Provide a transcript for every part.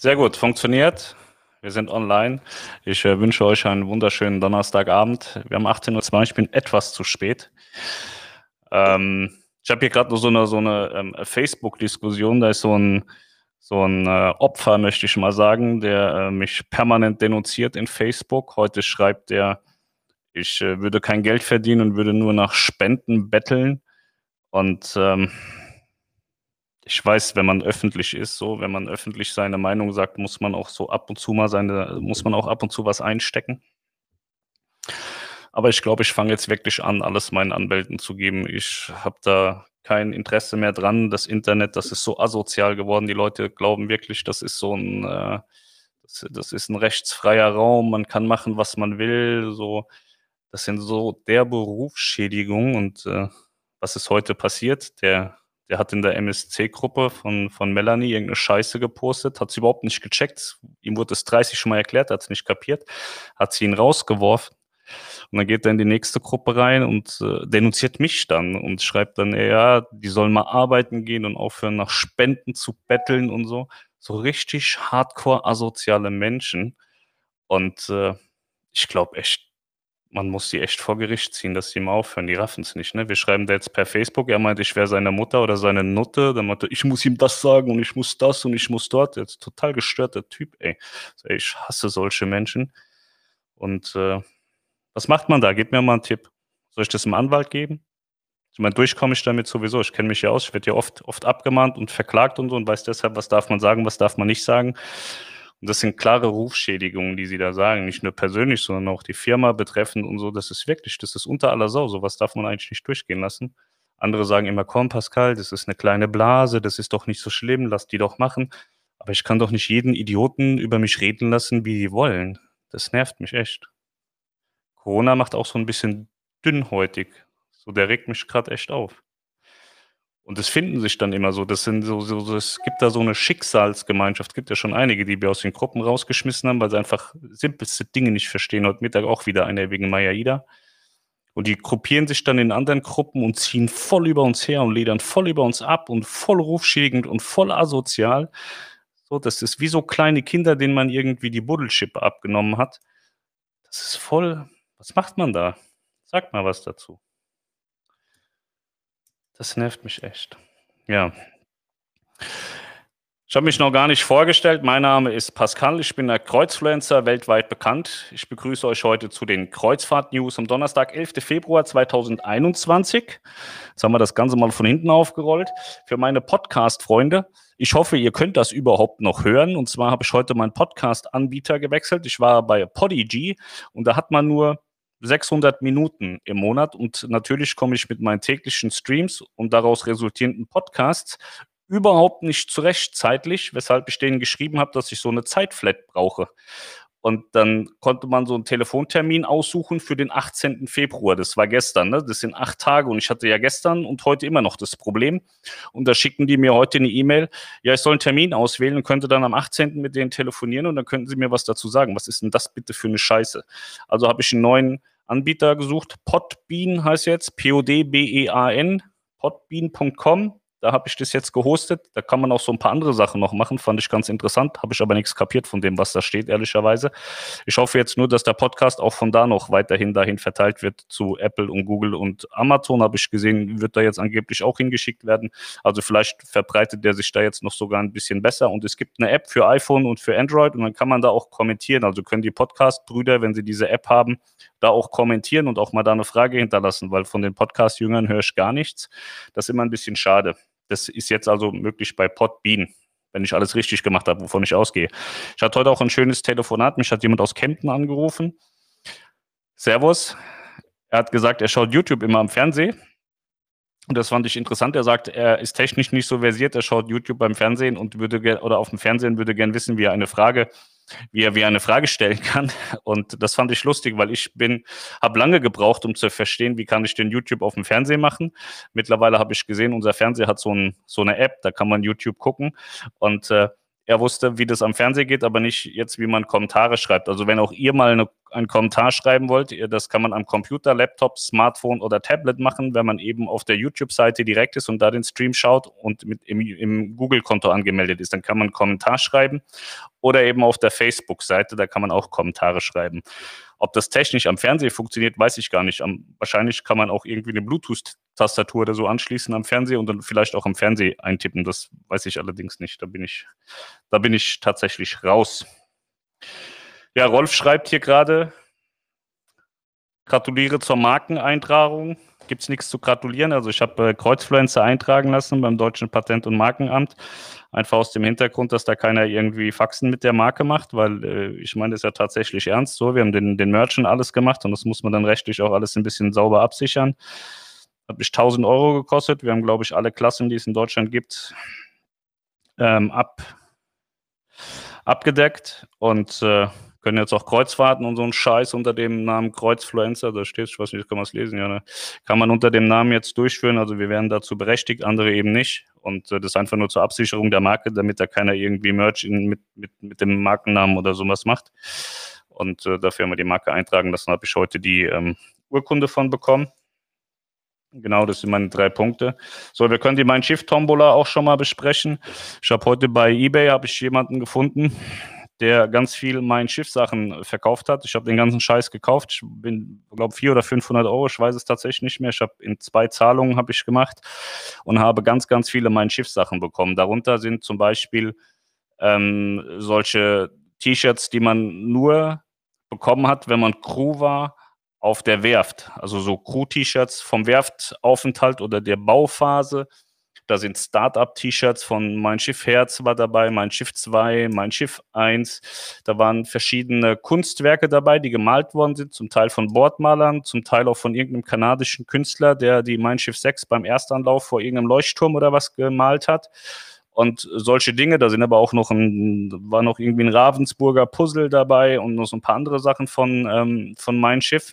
Sehr gut, funktioniert. Wir sind online. Ich wünsche euch einen wunderschönen Donnerstagabend. Wir haben 18:02 Uhr, ich bin etwas zu spät. Ich habe hier gerade nur so eine Facebook-Diskussion, da ist so ein Opfer, möchte ich mal sagen, der mich permanent denunziert in Facebook. Heute schreibt der, ich würde kein Geld verdienen und würde nur nach Spenden betteln. Und ich weiß, wenn man öffentlich ist, so, wenn man öffentlich seine Meinung sagt, muss man auch so ab und zu mal was einstecken. Aber ich glaube, ich fange jetzt wirklich an, alles meinen Anwälten zu geben. Ich habe da kein Interesse mehr dran. Das Internet, das ist so asozial geworden. Die Leute glauben wirklich, das ist ein rechtsfreier Raum. Man kann machen, was man will. So, das sind so derbe Rufschädigungen. Und was ist heute passiert? Der hat in der MSC-Gruppe von Melanie irgendeine Scheiße gepostet, hat sie überhaupt nicht gecheckt. Ihm wurde es 30 schon mal erklärt, hat es nicht kapiert, hat sie ihn rausgeworfen. Und dann geht er in die nächste Gruppe rein und denunziert mich dann und schreibt dann, ja, die sollen mal arbeiten gehen und aufhören, nach Spenden zu betteln und so. So richtig hardcore asoziale Menschen. Und ich glaube echt, man muss die echt vor Gericht ziehen, dass die mal aufhören. Die raffen es nicht, ne? Wir schreiben da jetzt per Facebook, er meinte, ich wäre seine Mutter oder seine Nutte. Dann meinte er, ich muss ihm das sagen und ich muss das und ich muss dort. Jetzt total gestörter Typ, ey. Also, ey, ich hasse solche Menschen. Und was macht man da? Gebt mir mal einen Tipp. Soll ich das dem Anwalt geben? Ich meine, durchkomme ich damit sowieso. Ich kenne mich ja aus. Ich werde ja oft abgemahnt und verklagt und so und weiß deshalb, was darf man sagen, was darf man nicht sagen. Und das sind klare Rufschädigungen, die sie da sagen. Nicht nur persönlich, sondern auch die Firma betreffend und so. Das ist wirklich, das ist unter aller Sau. Sowas darf man eigentlich nicht durchgehen lassen. Andere sagen immer, komm Pascal, das ist eine kleine Blase, das ist doch nicht so schlimm, lass die doch machen. Aber ich kann doch nicht jeden Idioten über mich reden lassen, wie die wollen. Das nervt mich echt. Corona macht auch so ein bisschen dünnhäutig. So, der regt mich gerade echt auf. Und es finden sich dann immer so, es gibt da so eine Schicksalsgemeinschaft, es gibt ja schon einige, die wir aus den Gruppen rausgeschmissen haben, weil sie einfach simpelste Dinge nicht verstehen. Heute Mittag auch wieder einer wegen Maya Aida. Und die gruppieren sich dann in anderen Gruppen und ziehen voll über uns her und ledern voll über uns ab und voll rufschädigend und voll asozial. So, das ist wie so kleine Kinder, denen man irgendwie die Buddelschippe abgenommen hat. Das ist voll, was macht man da? Sag mal was dazu. Das nervt mich echt. Ja. Ich habe mich noch gar nicht vorgestellt. Mein Name ist Pascal. Ich bin der Kreuzfluencer, weltweit bekannt. Ich begrüße euch heute zu den Kreuzfahrt-News am Donnerstag, 11. Februar 2021. Jetzt haben wir das Ganze mal von hinten aufgerollt. Für meine Podcast-Freunde, ich hoffe, ihr könnt das überhaupt noch hören. Und zwar habe ich heute meinen Podcast-Anbieter gewechselt. Ich war bei Podigee und da hat man nur 600 Minuten im Monat und natürlich komme ich mit meinen täglichen Streams und daraus resultierenden Podcasts überhaupt nicht zurecht zeitlich, weshalb ich denen geschrieben habe, dass ich so eine Zeitflat brauche. Und dann konnte man so einen Telefontermin aussuchen für den 18. Februar. Das war gestern, ne? Das sind 8 Tage und ich hatte ja gestern und heute immer noch das Problem. Und da schicken die mir heute eine E-Mail, ja, ich soll einen Termin auswählen und könnte dann am 18. mit denen telefonieren und dann könnten sie mir was dazu sagen. Was ist denn das bitte für eine Scheiße? Also habe ich einen neuen Anbieter gesucht. Podbean heißt jetzt, Podbean, podbean.com. Da habe ich das jetzt gehostet. Da kann man auch so ein paar andere Sachen noch machen. Fand ich ganz interessant. Habe ich aber nichts kapiert von dem, was da steht, ehrlicherweise. Ich hoffe jetzt nur, dass der Podcast auch von da noch weiterhin dahin verteilt wird zu Apple und Google und Amazon. Habe ich gesehen, wird da jetzt angeblich auch hingeschickt werden. Also vielleicht verbreitet der sich da jetzt noch sogar ein bisschen besser. Und es gibt eine App für iPhone und für Android. Und dann kann man da auch kommentieren. Also können die Podcast-Brüder, wenn sie diese App haben, da auch kommentieren und auch mal da eine Frage hinterlassen. Weil von den Podcast-Jüngern höre ich gar nichts. Das ist immer ein bisschen schade. Das ist jetzt also möglich bei Podbean, wenn ich alles richtig gemacht habe, wovon ich ausgehe. Ich hatte heute auch ein schönes Telefonat. Mich hat jemand aus Kempten angerufen. Servus. Er hat gesagt, er schaut YouTube immer am Fernsehen. Und das fand ich interessant. Er sagt, er ist technisch nicht so versiert. Er schaut YouTube beim Fernsehen und auf dem Fernsehen würde gern wissen, wie er eine Frage stellen kann. Und das fand ich lustig, weil habe lange gebraucht, um zu verstehen, wie kann ich den YouTube auf dem Fernsehen machen. Mittlerweile habe ich gesehen, unser Fernseher hat so eine App, da kann man YouTube gucken. Und Er wusste, wie das am Fernsehen geht, aber nicht jetzt, wie man Kommentare schreibt. Also wenn auch ihr mal einen Kommentar schreiben wollt, das kann man am Computer, Laptop, Smartphone oder Tablet machen, wenn man eben auf der YouTube-Seite direkt ist und da den Stream schaut und mit im Google-Konto angemeldet ist. Dann kann man einen Kommentar schreiben oder eben auf der Facebook-Seite, da kann man auch Kommentare schreiben. Ob das technisch am Fernseher funktioniert, weiß ich gar nicht. Wahrscheinlich kann man auch irgendwie eine Bluetooth-Tastatur oder so anschließen am Fernseher und dann vielleicht auch am Fernseher eintippen. Das weiß ich allerdings nicht. Da bin ich tatsächlich raus. Ja, Rolf schreibt hier gerade, gratuliere zur Markeneintragung. Gibt es nichts zu gratulieren. Also ich habe Kreuzfluencer eintragen lassen beim Deutschen Patent- und Markenamt. Einfach aus dem Hintergrund, dass da keiner irgendwie Faxen mit der Marke macht, weil ich meine, das ist ja tatsächlich ernst. So, wir haben den Merch schon alles gemacht und das muss man dann rechtlich auch alles ein bisschen sauber absichern. Hat mich 1000 Euro gekostet. Wir haben, glaube ich, alle Klassen, die es in Deutschland gibt, abgedeckt und können jetzt auch Kreuzfahrten und so einen Scheiß unter dem Namen Kreuzfluencer, da steht, ich weiß nicht, kann man es lesen, ja, ne? Kann man unter dem Namen jetzt durchführen, also wir wären dazu berechtigt, andere eben nicht und das ist einfach nur zur Absicherung der Marke, damit da keiner irgendwie Merch mit dem Markennamen oder sowas macht und dafür haben wir die Marke eintragen lassen, habe ich heute die Urkunde von bekommen. Genau, das sind meine 3 Punkte. So, wir können die Mein Schiff Tombola auch schon mal besprechen. Ich habe heute bei eBay, habe ich jemanden gefunden, der ganz viel Mein Schiff Sachen verkauft hat. Ich habe den ganzen Scheiß gekauft. Ich bin, glaube ich, 400 oder 500 Euro. Ich weiß es tatsächlich nicht mehr. Ich habe in 2 Zahlungen habe ich gemacht und habe ganz, ganz viele Mein Schiff Sachen bekommen. Darunter sind zum Beispiel solche T-Shirts, die man nur bekommen hat, wenn man Crew war auf der Werft. Also so Crew-T-Shirts vom Werftaufenthalt oder der Bauphase. Da sind Start-up-T-Shirts von Mein Schiff Herz war dabei, Mein Schiff 2, Mein Schiff 1. Da waren verschiedene Kunstwerke dabei, die gemalt worden sind, zum Teil von Bordmalern, zum Teil auch von irgendeinem kanadischen Künstler, der die Mein Schiff 6 beim Erstanlauf vor irgendeinem Leuchtturm oder was gemalt hat. Und solche Dinge, da sind aber auch war noch irgendwie ein Ravensburger Puzzle dabei und noch so ein paar andere Sachen von Mein Schiff.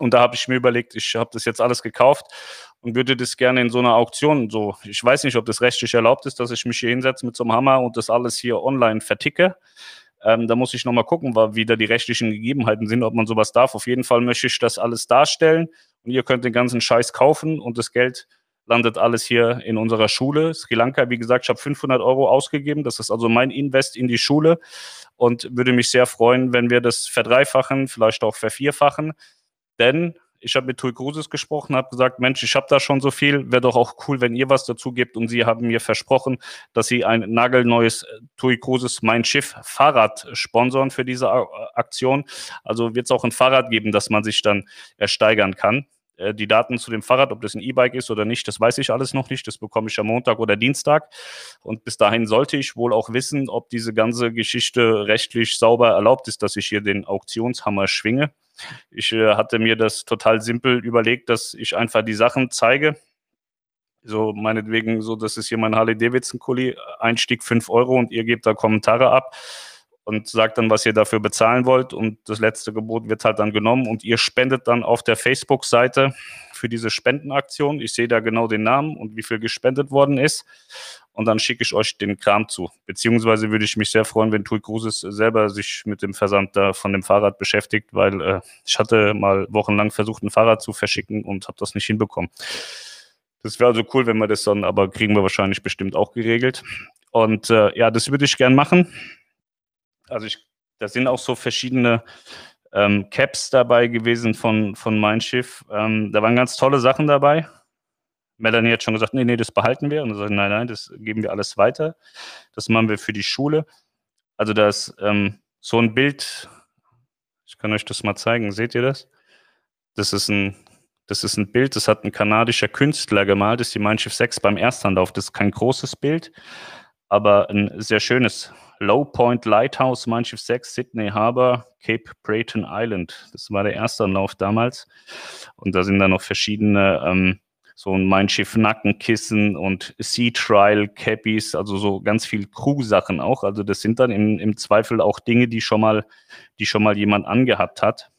Und da habe ich mir überlegt, ich habe das jetzt alles gekauft und würde das gerne in so einer Auktion so, ich weiß nicht, ob das rechtlich erlaubt ist, dass ich mich hier hinsetze mit so einem Hammer und das alles hier online verticke. Da muss ich nochmal gucken, wie da die rechtlichen Gegebenheiten sind, ob man sowas darf. Auf jeden Fall möchte ich das alles darstellen und ihr könnt den ganzen Scheiß kaufen und das Geld landet alles hier in unserer Schule. Sri Lanka, wie gesagt, ich habe 500 Euro ausgegeben. Das ist also mein Invest in die Schule und würde mich sehr freuen, wenn wir das verdreifachen, vielleicht auch vervierfachen. Denn ich habe mit TUI Cruises gesprochen, habe gesagt, Mensch, ich habe da schon so viel, wäre doch auch cool, wenn ihr was dazu gebt. Und sie haben mir versprochen, dass sie ein nagelneues TUI Cruises Mein Schiff Fahrrad sponsoren für diese Aktion. Also wird es auch ein Fahrrad geben, das man sich dann ersteigern kann. Die Daten zu dem Fahrrad, ob das ein E-Bike ist oder nicht, das weiß ich alles noch nicht. Das bekomme ich am Montag oder Dienstag. Und bis dahin sollte ich wohl auch wissen, ob diese ganze Geschichte rechtlich sauber erlaubt ist, dass ich hier den Auktionshammer schwinge. Ich hatte mir das total simpel überlegt, dass ich einfach die Sachen zeige. So meinetwegen, so das ist hier mein Harley-Davidson-Kuli, Einstieg 5 Euro und ihr gebt da Kommentare ab und sagt dann, was ihr dafür bezahlen wollt und das letzte Gebot wird halt dann genommen und ihr spendet dann auf der Facebook-Seite für diese Spendenaktion. Ich sehe da genau den Namen und wie viel gespendet worden ist. Und dann schicke ich euch den Kram zu. Beziehungsweise würde ich mich sehr freuen, wenn TUI Cruises selber sich mit dem Versand da von dem Fahrrad beschäftigt, weil ich hatte mal wochenlang versucht, ein Fahrrad zu verschicken und habe das nicht hinbekommen. Das wäre also cool, wenn wir das dann, aber kriegen wir wahrscheinlich bestimmt auch geregelt. Und ja, das würde ich gern machen. Also da sind auch so verschiedene Caps dabei gewesen von Mein Schiff. Da waren ganz tolle Sachen dabei. Melanie hat schon gesagt, nee, das behalten wir. Und dann sagt, nein, das geben wir alles weiter. Das machen wir für die Schule. Also da ist so ein Bild, ich kann euch das mal zeigen, seht ihr das? Das ist ein Bild, das hat ein kanadischer Künstler gemalt, das ist die Mein Schiff 6 beim Erstanlauf. Das ist kein großes Bild, aber ein sehr schönes. Low Point Lighthouse, Mein Schiff 6, Sydney Harbor, Cape Breton Island. Das war der Erstanlauf damals. Und da sind dann noch verschiedene so ein Mein Schiff Nackenkissen und Sea Trial Cappies, also so ganz viel Crew-Sachen auch. Also das sind dann im Zweifel auch Dinge, die schon mal jemand angehabt hat.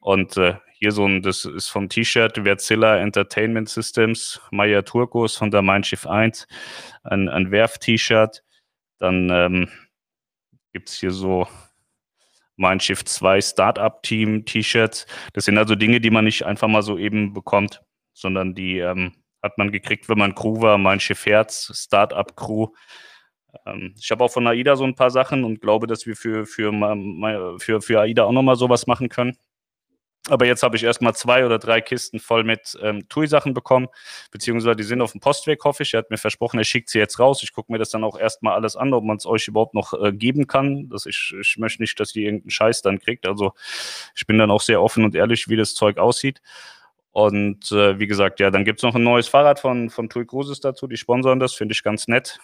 Und hier das ist vom T-Shirt Verzilla Entertainment Systems, Maya Turkos von der Mein Schiff 1, ein Werft-T-Shirt, Dann gibt es hier so Mein Schiff 2 Startup-Team, T-Shirts. Das sind also Dinge, die man nicht einfach mal so eben bekommt, sondern die hat man gekriegt, wenn man Crew war. Mein Schiff Herz, Startup-Crew. Ich habe auch von AIDA so ein paar Sachen und glaube, dass wir für AIDA auch nochmal sowas machen können. Aber jetzt habe ich erstmal 2 oder 3 Kisten voll mit TUI-Sachen bekommen, beziehungsweise die sind auf dem Postweg, hoffe ich. Er hat mir versprochen, er schickt sie jetzt raus. Ich gucke mir das dann auch erstmal alles an, ob man es euch überhaupt noch geben kann. Ich möchte nicht, dass ihr irgendeinen Scheiß dann kriegt. Also ich bin dann auch sehr offen und ehrlich, wie das Zeug aussieht. Und wie gesagt, ja, dann gibt es noch ein neues Fahrrad von TUI Cruises dazu. Die sponsern das, finde ich ganz nett.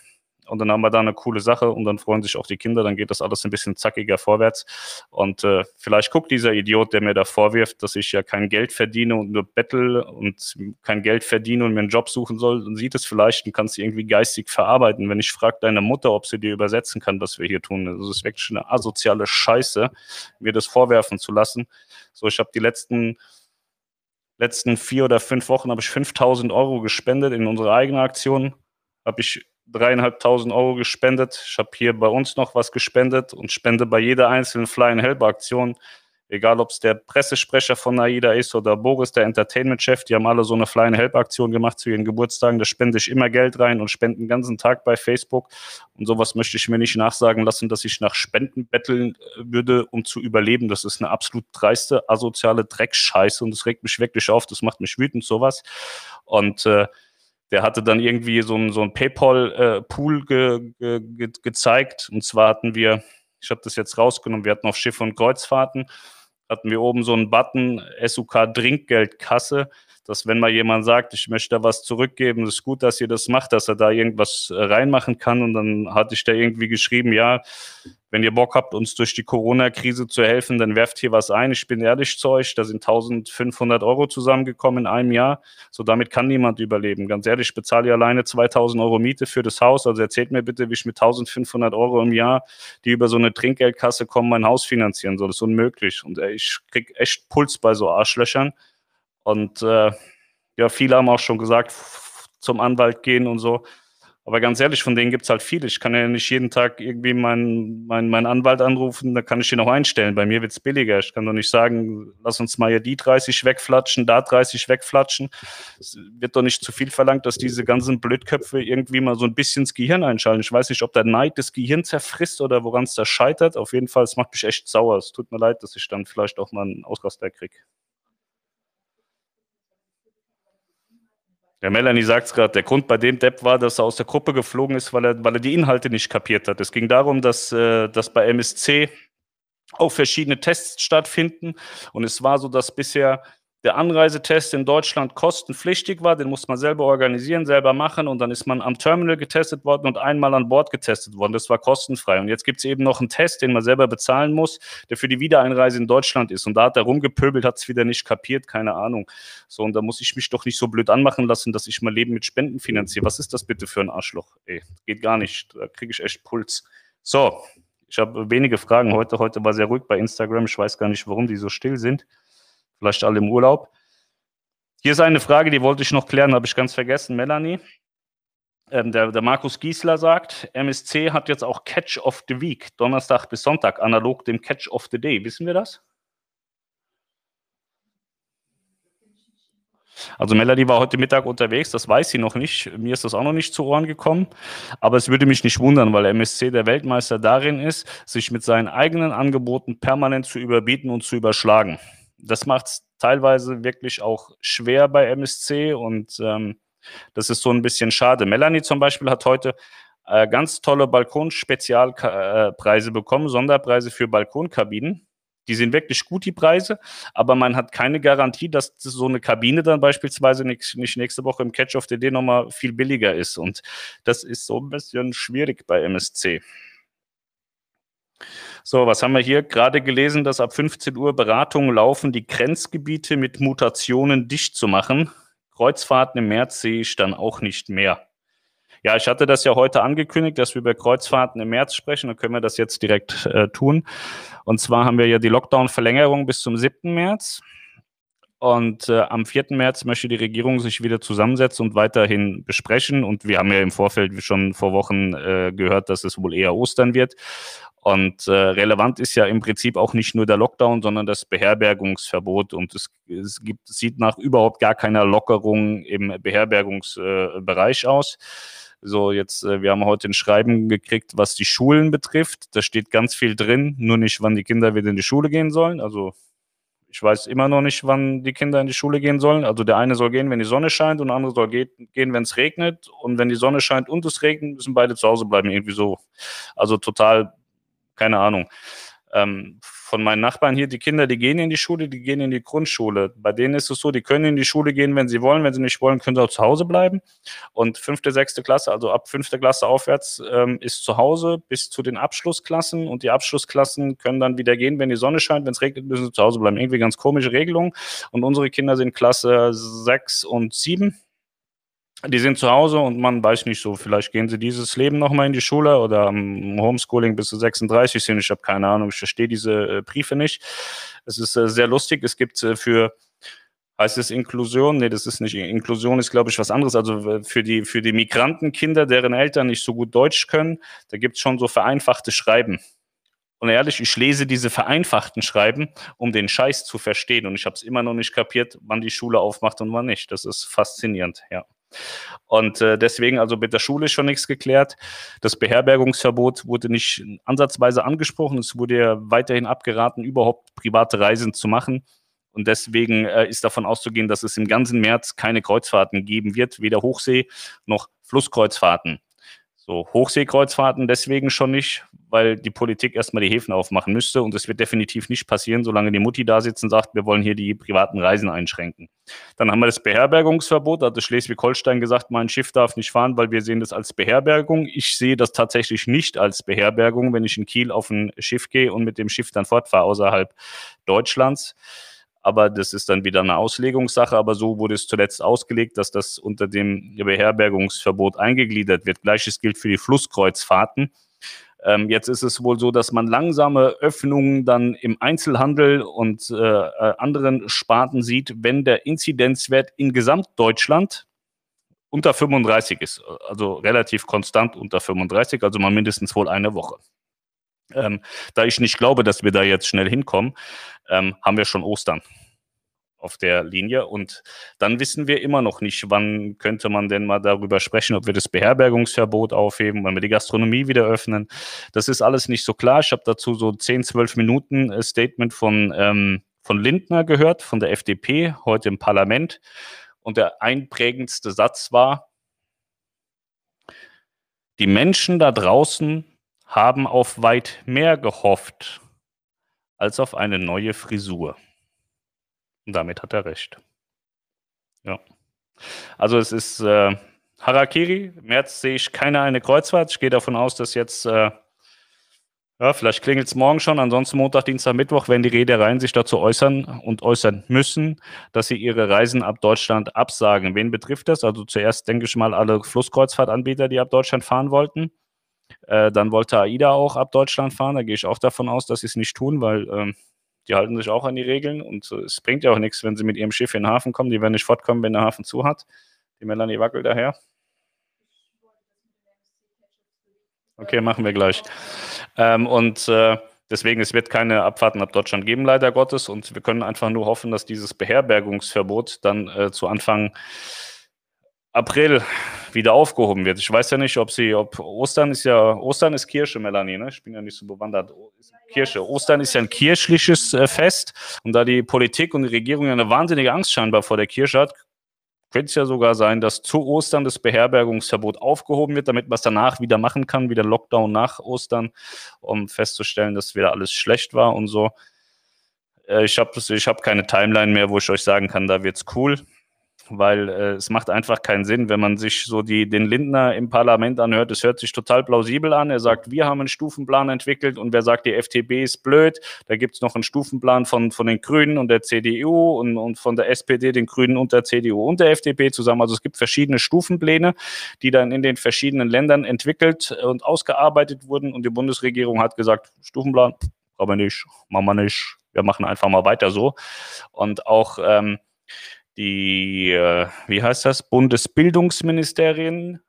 Und dann haben wir da eine coole Sache und dann freuen sich auch die Kinder, dann geht das alles ein bisschen zackiger vorwärts. Und vielleicht guckt dieser Idiot, der mir da vorwirft, dass ich ja kein Geld verdiene und nur bettel und kein Geld verdiene und mir einen Job suchen soll, und sieht es vielleicht und kann es irgendwie geistig verarbeiten. Wenn ich frage deine Mutter, ob sie dir übersetzen kann, was wir hier tun, das ist wirklich eine asoziale Scheiße, mir das vorwerfen zu lassen. So, ich habe die letzten 4 oder 5 Wochen habe ich 5.000 € gespendet in unsere eigene Aktion, habe ich 3.500 € gespendet. Ich habe hier bei uns noch was gespendet und spende bei jeder einzelnen Fly-and-Help-Aktion. Egal, ob es der Pressesprecher von AIDA ist oder Boris, der Entertainment-Chef, die haben alle so eine Fly-and-Help-Aktion gemacht zu ihren Geburtstagen. Da spende ich immer Geld rein und spende den ganzen Tag bei Facebook. Und sowas möchte ich mir nicht nachsagen lassen, dass ich nach Spenden betteln würde, um zu überleben. Das ist eine absolut dreiste, asoziale Dreckscheiße und das regt mich wirklich auf. Das macht mich wütend, sowas. Und der hatte dann irgendwie so einen PayPal-Pool gezeigt. Und zwar hatten wir, ich habe das jetzt rausgenommen, wir hatten auf Schiff- und Kreuzfahrten, hatten wir oben so einen Button, SUK-Trinkgeldkasse, dass wenn mal jemand sagt, ich möchte da was zurückgeben, es ist gut, dass ihr das macht, dass er da irgendwas reinmachen kann. Und dann hatte ich da irgendwie geschrieben, ja, wenn ihr Bock habt, uns durch die Corona-Krise zu helfen, dann werft hier was ein. Ich bin ehrlich zu euch, da sind 1.500 € zusammengekommen in einem Jahr. So, damit kann niemand überleben. Ganz ehrlich, ich bezahle hier alleine 2.000 € Miete für das Haus. Also erzählt mir bitte, wie ich mit 1.500 € im Jahr, die über so eine Trinkgeldkasse kommen, mein Haus finanzieren soll. Das ist unmöglich. Und ich kriege echt Puls bei so Arschlöchern. Und ja, viele haben auch schon gesagt, zum Anwalt gehen und so. Aber ganz ehrlich, von denen gibt es halt viele. Ich kann ja nicht jeden Tag irgendwie meinen Anwalt anrufen, da kann ich den auch einstellen. Bei mir wird es billiger. Ich kann doch nicht sagen, lass uns mal hier die 30 wegflatschen, da 30 wegflatschen. Es wird doch nicht zu viel verlangt, dass diese ganzen Blödköpfe irgendwie mal so ein bisschen ins Gehirn einschalten. Ich weiß nicht, ob der Neid das Gehirn zerfrisst oder woran es da scheitert. Auf jeden Fall, es macht mich echt sauer. Es tut mir leid, dass ich dann vielleicht auch mal einen Ausraster kriege. Der Melanie sagt es gerade, der Grund bei dem Depp war, dass er aus der Gruppe geflogen ist, weil er die Inhalte nicht kapiert hat. Es ging darum, dass bei MSC auch verschiedene Tests stattfinden. Und es war so, dass bisher der Anreisetest in Deutschland kostenpflichtig war. Den muss man selber organisieren, selber machen. Und dann ist man am Terminal getestet worden und einmal an Bord getestet worden. Das war kostenfrei. Und jetzt gibt es eben noch einen Test, den man selber bezahlen muss, der für die Wiedereinreise in Deutschland ist. Und da hat er rumgepöbelt, hat es wieder nicht kapiert, keine Ahnung. So, und da muss ich mich doch nicht so blöd anmachen lassen, dass ich mein Leben mit Spenden finanziere. Was ist das bitte für ein Arschloch? Ey, geht gar nicht. Da kriege ich echt Puls. So, ich habe wenige Fragen heute. Heute war sehr ruhig bei Instagram. Ich weiß gar nicht, warum die so still sind. Vielleicht alle im Urlaub. Hier ist eine Frage, die wollte ich noch klären, habe ich ganz vergessen, Melanie. Der Markus Giesler sagt, MSC hat jetzt auch Catch of the Week, Donnerstag bis Sonntag, analog dem Catch of the Day. Wissen wir das? Also Melanie war heute Mittag unterwegs, das weiß sie noch nicht. Mir ist das auch noch nicht zu Ohren gekommen. Aber es würde mich nicht wundern, weil MSC der Weltmeister darin ist, sich mit seinen eigenen Angeboten permanent zu überbieten und zu überschlagen. Das macht es teilweise wirklich auch schwer bei MSC und das ist so ein bisschen schade. Melanie zum Beispiel hat heute ganz tolle Balkonspezialpreise bekommen, Sonderpreise für Balkonkabinen. Die sind wirklich gut, die Preise, aber man hat keine Garantie, dass so eine Kabine dann beispielsweise nicht nächste Woche im Catch of the Day nochmal viel billiger ist. Und das ist so ein bisschen schwierig bei MSC. So, was haben wir hier? Gerade gelesen, dass ab 15 Uhr Beratungen laufen, die Grenzgebiete mit Mutationen dicht zu machen. Kreuzfahrten im März sehe ich dann auch nicht mehr. Ja, ich hatte das ja heute angekündigt, dass wir über Kreuzfahrten im März sprechen. Dann können wir das jetzt direkt tun. Und zwar haben wir ja die Lockdown-Verlängerung bis zum 7. März. Und am 4. März möchte die Regierung sich wieder zusammensetzen und weiterhin besprechen. Und wir haben ja im Vorfeld schon vor Wochen gehört, dass es wohl eher Ostern wird. Und relevant ist ja im Prinzip auch nicht nur der Lockdown, sondern das Beherbergungsverbot. Und es sieht nach überhaupt gar keiner Lockerung im Beherbergungsbereich aus. So, jetzt, wir haben heute ein Schreiben gekriegt, was die Schulen betrifft. Da steht ganz viel drin, nur nicht, wann die Kinder wieder in die Schule gehen sollen. Also ich weiß immer noch nicht, wann die Kinder in die Schule gehen sollen. Also der eine soll gehen, wenn die Sonne scheint, und der andere soll gehen, wenn es regnet. Und wenn die Sonne scheint und es regnet, müssen beide zu Hause bleiben, irgendwie so. Also total, keine Ahnung. Von meinen Nachbarn hier, die Kinder, die gehen in die Schule, die gehen in die Grundschule. Bei denen ist es so, die können in die Schule gehen, wenn sie wollen. Wenn sie nicht wollen, können sie auch zu Hause bleiben. Und 5., 6. Klasse, also ab 5. Klasse aufwärts, ist zu Hause bis zu den Abschlussklassen. Und die Abschlussklassen können dann wieder gehen, wenn die Sonne scheint. Wenn es regnet, müssen sie zu Hause bleiben. Irgendwie ganz komische Regelungen. Und unsere Kinder sind Klasse 6 und 7. Die sind zu Hause und man weiß nicht so, vielleicht gehen sie dieses Leben nochmal in die Schule oder am Homeschooling bis zu 36 sind. Ich habe keine Ahnung, ich verstehe diese Briefe nicht. Es ist sehr lustig. Es gibt heißt es Inklusion? Nee, das ist nicht Inklusion, ist glaube ich was anderes. Also für die Migrantenkinder, deren Eltern nicht so gut Deutsch können, da gibt es schon so vereinfachte Schreiben. Und ehrlich, ich lese diese vereinfachten Schreiben, um den Scheiß zu verstehen. Und ich habe es immer noch nicht kapiert, wann die Schule aufmacht und wann nicht. Das ist faszinierend, ja. Und deswegen, also mit der Schule ist schon nichts geklärt. Das Beherbergungsverbot wurde nicht ansatzweise angesprochen. Es wurde ja weiterhin abgeraten, überhaupt private Reisen zu machen. Und deswegen ist davon auszugehen, dass es im ganzen März keine Kreuzfahrten geben wird, weder Hochsee- noch Flusskreuzfahrten. So, Hochseekreuzfahrten deswegen schon nicht, weil die Politik erstmal die Häfen aufmachen müsste. Und das wird definitiv nicht passieren, solange die Mutti da sitzt und sagt, wir wollen hier die privaten Reisen einschränken. Dann haben wir das Beherbergungsverbot. Da hat Schleswig-Holstein gesagt, mein Schiff darf nicht fahren, weil wir sehen das als Beherbergung. Ich sehe das tatsächlich nicht als Beherbergung, wenn ich in Kiel auf ein Schiff gehe und mit dem Schiff dann fortfahre außerhalb Deutschlands. Aber das ist dann wieder eine Auslegungssache. Aber so wurde es zuletzt ausgelegt, dass das unter dem Beherbergungsverbot eingegliedert wird. Gleiches gilt für die Flusskreuzfahrten. Jetzt ist es wohl so, dass man langsame Öffnungen dann im Einzelhandel und anderen Sparten sieht, wenn der Inzidenzwert in Gesamtdeutschland unter 35 ist. Also relativ konstant unter 35, also mal mindestens wohl eine Woche. Da ich nicht glaube, dass wir da jetzt schnell hinkommen, haben wir schon Ostern auf der Linie. Und dann wissen wir immer noch nicht, wann könnte man denn mal darüber sprechen, ob wir das Beherbergungsverbot aufheben, wann wir die Gastronomie wieder öffnen. Das ist alles nicht so klar. Ich habe dazu so 10-12 Minuten Statement von Lindner gehört, von der FDP, heute im Parlament. Und der einprägendste Satz war, die Menschen da draußen haben auf weit mehr gehofft als auf eine neue Frisur. Und damit hat er recht. Ja. Also es ist Harakiri. Im März sehe ich eine Kreuzfahrt. Ich gehe davon aus, dass jetzt, vielleicht klingelt es morgen schon, ansonsten Montag, Dienstag, Mittwoch, wenn die Reedereien sich dazu äußern müssen, dass sie ihre Reisen ab Deutschland absagen. Wen betrifft das? Also zuerst denke ich mal alle Flusskreuzfahrtanbieter, die ab Deutschland fahren wollten. Dann wollte AIDA auch ab Deutschland fahren. Da gehe ich auch davon aus, dass sie es nicht tun, weil die halten sich auch an die Regeln. Und es bringt ja auch nichts, wenn sie mit ihrem Schiff in den Hafen kommen. Die werden nicht fortkommen, wenn der Hafen zu hat. Die Melanie wackelt daher. Okay, machen wir gleich. Deswegen, es wird keine Abfahrten ab Deutschland geben, leider Gottes. Und wir können einfach nur hoffen, dass dieses Beherbergungsverbot dann zu Anfang April wieder aufgehoben wird. Ich weiß ja nicht, ob Ostern ist Kirsche, Melanie, ne? Ich bin ja nicht so bewandert. Kirsche. Ostern ist ja ein kirchliches Fest. Und da die Politik und die Regierung ja eine wahnsinnige Angst scheinbar vor der Kirche hat, könnte es ja sogar sein, dass zu Ostern das Beherbergungsverbot aufgehoben wird, damit man es danach wieder machen kann, wieder Lockdown nach Ostern, um festzustellen, dass wieder alles schlecht war und so. Ich hab keine Timeline mehr, wo ich euch sagen kann, da wird's cool. Weil es macht einfach keinen Sinn, wenn man sich so den Lindner im Parlament anhört. Es hört sich total plausibel an. Er sagt, wir haben einen Stufenplan entwickelt und wer sagt, die FDP ist blöd, da gibt es noch einen Stufenplan von den Grünen und der CDU und von der SPD, den Grünen und der CDU und der FDP zusammen. Also es gibt verschiedene Stufenpläne, die dann in den verschiedenen Ländern entwickelt und ausgearbeitet wurden und die Bundesregierung hat gesagt, Stufenplan, brauchen wir nicht, machen wir nicht, wir machen einfach mal weiter so. Und auch Bundesbildungsministerien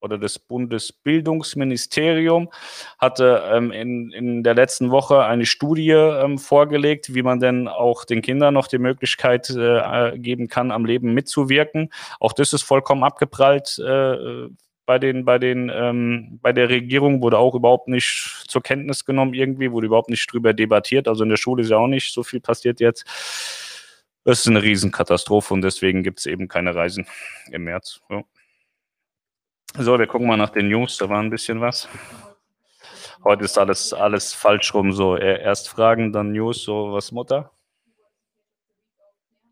oder das Bundesbildungsministerium hatte in der letzten Woche eine Studie vorgelegt, wie man denn auch den Kindern noch die Möglichkeit geben kann, am Leben mitzuwirken. Auch das ist vollkommen abgeprallt bei der Regierung, wurde auch überhaupt nicht zur Kenntnis genommen irgendwie, wurde überhaupt nicht drüber debattiert. Also in der Schule ist ja auch nicht so viel passiert jetzt. Das ist eine Riesenkatastrophe und deswegen gibt es eben keine Reisen im März. Ja. So, wir gucken mal nach den News, da war ein bisschen was. Heute ist alles falsch rum, so erst Fragen, dann News, so was Mutter.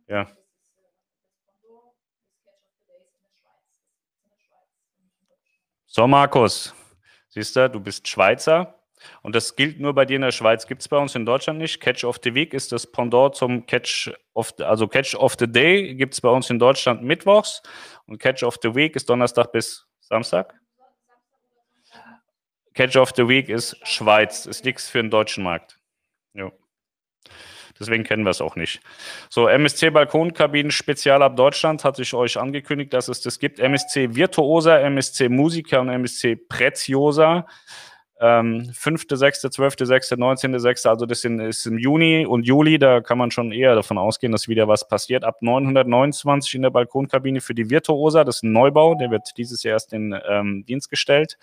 Ja. So, Markus, siehst du, du bist Schweizer und das gilt nur bei dir in der Schweiz, gibt es bei uns in Deutschland nicht. Catch of the Week ist das Pendant zum Catch of the Day, gibt es bei uns in Deutschland mittwochs und Catch of the Week ist Donnerstag bis Samstag? Catch of the Week ist Schweiz. Ist nichts für den deutschen Markt. Jo. Deswegen kennen wir es auch nicht. So, MSC Balkonkabinen Spezial ab Deutschland hatte ich euch angekündigt, dass es das gibt. MSC Virtuosa, MSC Musica und MSC Preziosa. 5., 6., 12., 6., 19., 6., also das ist im Juni und Juli, da kann man schon eher davon ausgehen, dass wieder was passiert. Ab 929 in der Balkonkabine für die Virtuosa, das ist ein Neubau, der wird dieses Jahr erst in Dienst gestellt.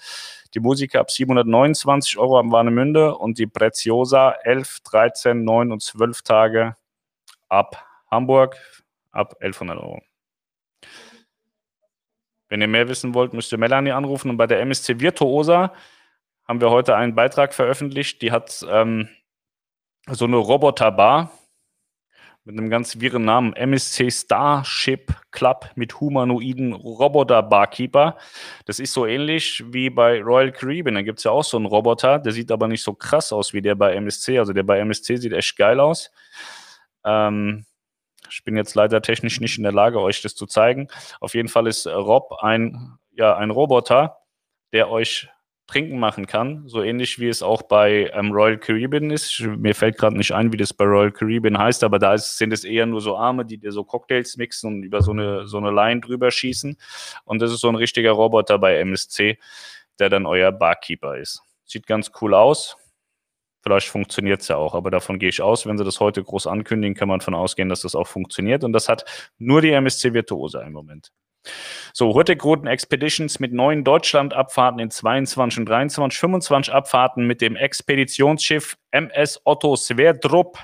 Die Musiker ab 729 Euro am Warnemünde und die Preziosa 11, 13, 9 und 12 Tage ab Hamburg ab 1100 Euro. Wenn ihr mehr wissen wollt, müsst ihr Melanie anrufen und bei der MSC Virtuosa haben wir heute einen Beitrag veröffentlicht, die hat so eine Roboterbar mit einem ganz wirren Namen, MSC Starship Club mit humanoiden Roboter-Barkeeper. Das ist so ähnlich wie bei Royal Caribbean, da gibt es ja auch so einen Roboter, der sieht aber nicht so krass aus wie der bei MSC, also der bei MSC sieht echt geil aus. Ich bin jetzt leider technisch nicht in der Lage, euch das zu zeigen. Auf jeden Fall ist Rob ein Roboter, der euch trinken machen kann, so ähnlich wie es auch bei Royal Caribbean ist. Mir fällt gerade nicht ein, wie das bei Royal Caribbean heißt, aber da sind es eher nur so Arme, die dir so Cocktails mixen und über so eine Line drüber schießen. Und das ist so ein richtiger Roboter bei MSC, der dann euer Barkeeper ist. Sieht ganz cool aus. Vielleicht funktioniert es ja auch, aber davon gehe ich aus. Wenn sie das heute groß ankündigen, kann man davon ausgehen, dass das auch funktioniert. Und das hat nur die MSC Virtuosa im Moment. So, Hurtigruten Expeditions mit 9 Deutschlandabfahrten in 22 und 23, 25 Abfahrten mit dem Expeditionsschiff MS Otto Sverdrup.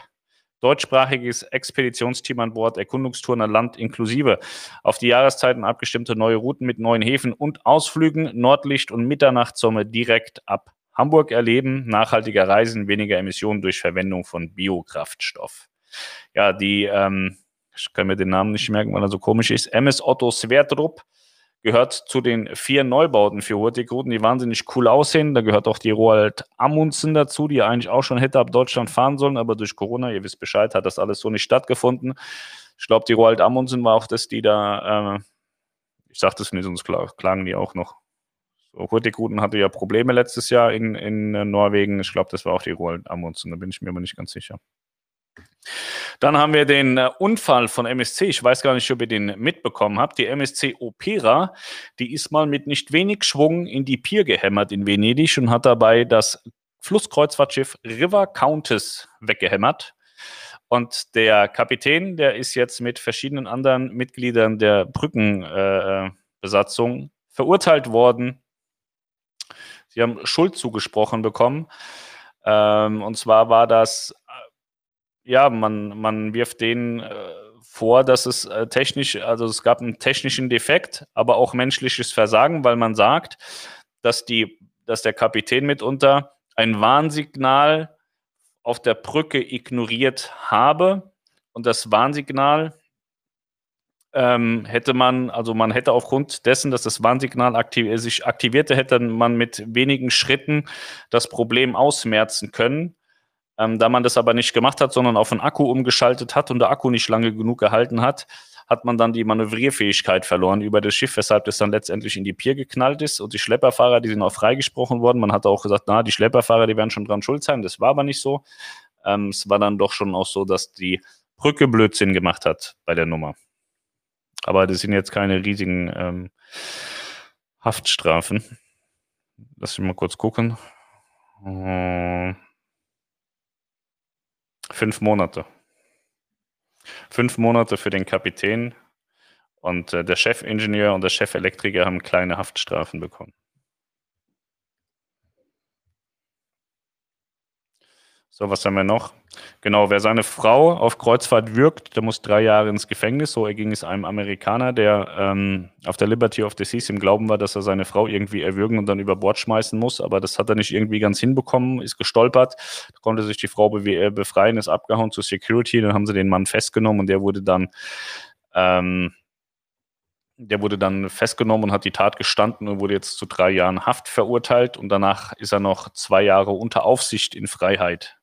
Deutschsprachiges Expeditionsteam an Bord, Erkundungstouren an Land inklusive. Auf die Jahreszeiten abgestimmte neue Routen mit neuen Häfen und Ausflügen, Nordlicht- und Mitternachtssommer direkt ab Hamburg erleben, nachhaltiger Reisen, weniger Emissionen durch Verwendung von Biokraftstoff. Ja, ich kann mir den Namen nicht merken, weil er so komisch ist. MS Otto Sverdrup gehört zu den 4 Neubauten für Hurtigruten, die wahnsinnig cool aussehen. Da gehört auch die Roald Amundsen dazu, die eigentlich auch schon hätte ab Deutschland fahren sollen, aber durch Corona, ihr wisst Bescheid, hat das alles so nicht stattgefunden. Ich glaube, die Roald Amundsen war auch das, die da, ich sage das nicht, sonst klagen die auch noch. So, Hurtigruten hatte ja Probleme letztes Jahr in Norwegen. Ich glaube, das war auch die Roald Amundsen, da bin ich mir aber nicht ganz sicher. Dann haben wir den Unfall von MSC. Ich weiß gar nicht, ob ihr den mitbekommen habt. Die MSC Opera, die ist mal mit nicht wenig Schwung in die Pier gehämmert in Venedig und hat dabei das Flusskreuzfahrtschiff River Countess weggehämmert. Und der Kapitän, der ist jetzt mit verschiedenen anderen Mitgliedern der Brückenbesatzung verurteilt worden. Sie haben Schuld zugesprochen bekommen. Und zwar war das... Ja, man wirft denen vor, dass es es gab einen technischen Defekt, aber auch menschliches Versagen, weil man sagt, dass der Kapitän mitunter ein Warnsignal auf der Brücke ignoriert habe und das Warnsignal man hätte aufgrund dessen, dass das Warnsignal sich aktivierte, hätte man mit wenigen Schritten das Problem ausmerzen können. Da man das aber nicht gemacht hat, sondern auf den Akku umgeschaltet hat und der Akku nicht lange genug gehalten hat, hat man dann die Manövrierfähigkeit verloren über das Schiff, weshalb das dann letztendlich in die Pier geknallt ist. Und die Schlepperfahrer, die sind auch freigesprochen worden. Man hat auch gesagt, die Schlepperfahrer, die werden schon dran schuld sein. Das war aber nicht so. Es war dann doch schon auch so, dass die Brücke Blödsinn gemacht hat bei der Nummer. Aber das sind jetzt keine riesigen Haftstrafen. Lass mich mal kurz gucken. 5 Monate. 5 Monate für den Kapitän und der Chefingenieur und der Chefelektriker haben kleine Haftstrafen bekommen. So, was haben wir noch? Genau, wer seine Frau auf Kreuzfahrt würgt, der muss 3 Jahre ins Gefängnis. So erging es einem Amerikaner, der auf der Liberty of the Seas im Glauben war, dass er seine Frau irgendwie erwürgen und dann über Bord schmeißen muss. Aber das hat er nicht irgendwie ganz hinbekommen, ist gestolpert. Da konnte sich die Frau befreien, ist abgehauen zur Security. Dann haben sie den Mann festgenommen und der wurde dann festgenommen und hat die Tat gestanden und wurde jetzt zu 3 Jahren Haft verurteilt. Und danach ist er noch 2 Jahre unter Aufsicht in Freiheit.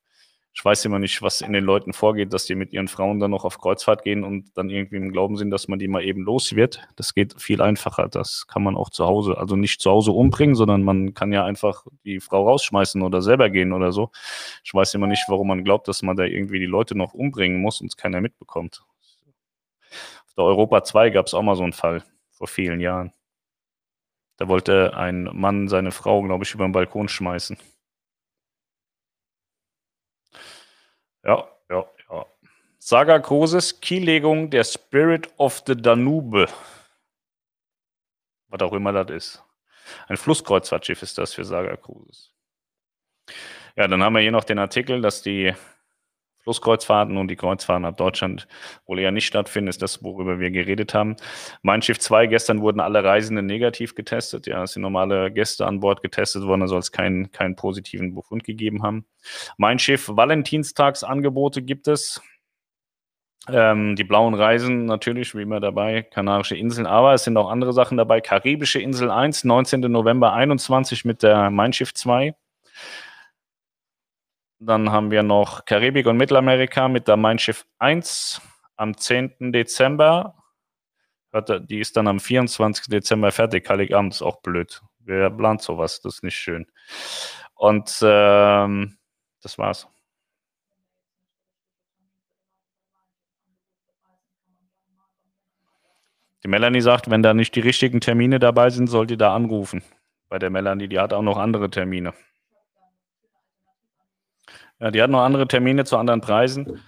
Ich weiß immer nicht, was in den Leuten vorgeht, dass die mit ihren Frauen dann noch auf Kreuzfahrt gehen und dann irgendwie im Glauben sind, dass man die mal eben los wird. Das geht viel einfacher. Das kann man auch zu Hause, also nicht zu Hause umbringen, sondern man kann ja einfach die Frau rausschmeißen oder selber gehen oder so. Ich weiß immer nicht, warum man glaubt, dass man da irgendwie die Leute noch umbringen muss und es keiner mitbekommt. Auf der Europa 2 gab es auch mal so einen Fall vor vielen Jahren. Da wollte ein Mann seine Frau, glaube ich, über den Balkon schmeißen. Ja. Saga Cruises, Kiellegung der Spirit of the Danube. Was auch immer das ist. Ein Flusskreuzfahrtschiff ist das für Saga Cruises. Ja, dann haben wir hier noch den Artikel, dass die Flusskreuzfahrten und die Kreuzfahrten ab Deutschland wohl eher nicht stattfinden, ist das, worüber wir geredet haben. Mein Schiff 2, gestern wurden alle Reisenden negativ getestet. Ja, es sind normale Gäste an Bord getestet worden, da soll es keinen positiven Befund gegeben haben. Mein Schiff, Valentinstagsangebote gibt es. Die blauen Reisen natürlich, wie immer dabei, Kanarische Inseln, aber es sind auch andere Sachen dabei. Karibische Insel 1, 19. November 21 mit der Mein Schiff 2. Dann haben wir noch Karibik und Mittelamerika mit der Mein Schiff 1 am 10. Dezember. Die ist dann am 24. Dezember fertig. Heiligabend ist auch blöd. Wer plant sowas? Das ist nicht schön. Und das war's. Die Melanie sagt, wenn da nicht die richtigen Termine dabei sind, sollt ihr da anrufen. Bei der Melanie, die hat auch noch andere Termine. Ja, die hatten noch andere Termine zu anderen Preisen.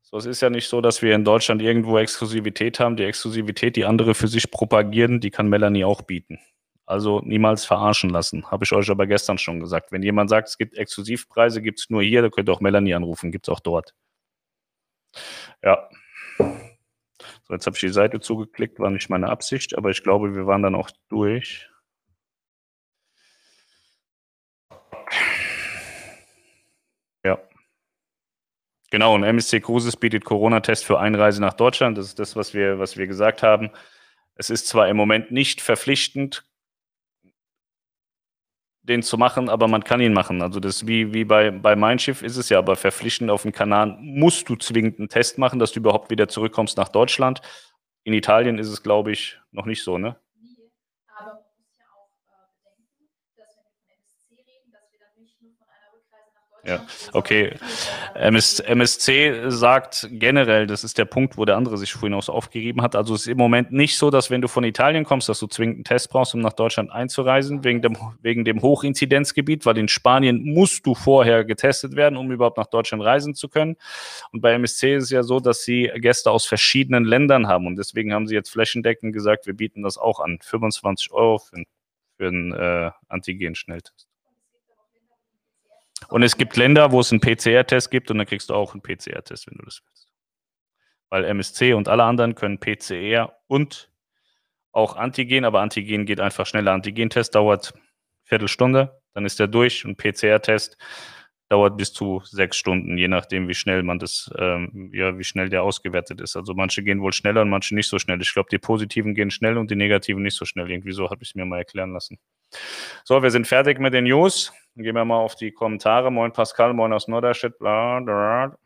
So, es ist ja nicht so, dass wir in Deutschland irgendwo Exklusivität haben. Die Exklusivität, die andere für sich propagieren, die kann Melanie auch bieten. Also niemals verarschen lassen, habe ich euch aber gestern schon gesagt. Wenn jemand sagt, es gibt Exklusivpreise, gibt es nur hier, da könnt ihr auch Melanie anrufen, gibt es auch dort. Ja. So, jetzt habe ich die Seite zugeklickt, war nicht meine Absicht, aber ich glaube, wir waren dann auch durch. Ja, genau. Und MSC Cruises bietet Corona-Test für Einreise nach Deutschland. Das ist das, was wir gesagt haben. Es ist zwar im Moment nicht verpflichtend, den zu machen, aber man kann ihn machen. Also das wie bei Mein Schiff ist es ja, aber verpflichtend auf den Kanaren musst du zwingend einen Test machen, dass du überhaupt wieder zurückkommst nach Deutschland. In Italien ist es, glaube ich, noch nicht so, ne? Ja, okay. MSC sagt generell, das ist der Punkt, wo der andere sich vorhin auch so aufgerieben hat. Also es ist im Moment nicht so, dass wenn du von Italien kommst, dass du zwingend einen Test brauchst, um nach Deutschland einzureisen, wegen dem Hochinzidenzgebiet, weil in Spanien musst du vorher getestet werden, um überhaupt nach Deutschland reisen zu können. Und bei MSC ist es ja so, dass sie Gäste aus verschiedenen Ländern haben. Und deswegen haben sie jetzt flächendeckend gesagt, wir bieten das auch an. 25 Euro für einen Antigen-Schnelltest. Und es gibt Länder, wo es einen PCR-Test gibt und dann kriegst du auch einen PCR-Test, wenn du das willst. Weil MSC und alle anderen können PCR und auch Antigen, aber Antigen geht einfach schneller. Antigen-Test dauert eine Viertelstunde, dann ist der durch und PCR-Test dauert bis zu 6 Stunden, je nachdem, wie schnell man das, wie schnell der ausgewertet ist. Also manche gehen wohl schneller und manche nicht so schnell. Ich glaube, die Positiven gehen schnell und die Negativen nicht so schnell. Irgendwie so habe ich es mir mal erklären lassen. So, wir sind fertig mit den News. Dann gehen wir mal auf die Kommentare. Moin Pascal, moin aus Norderstedt. Bla, bla.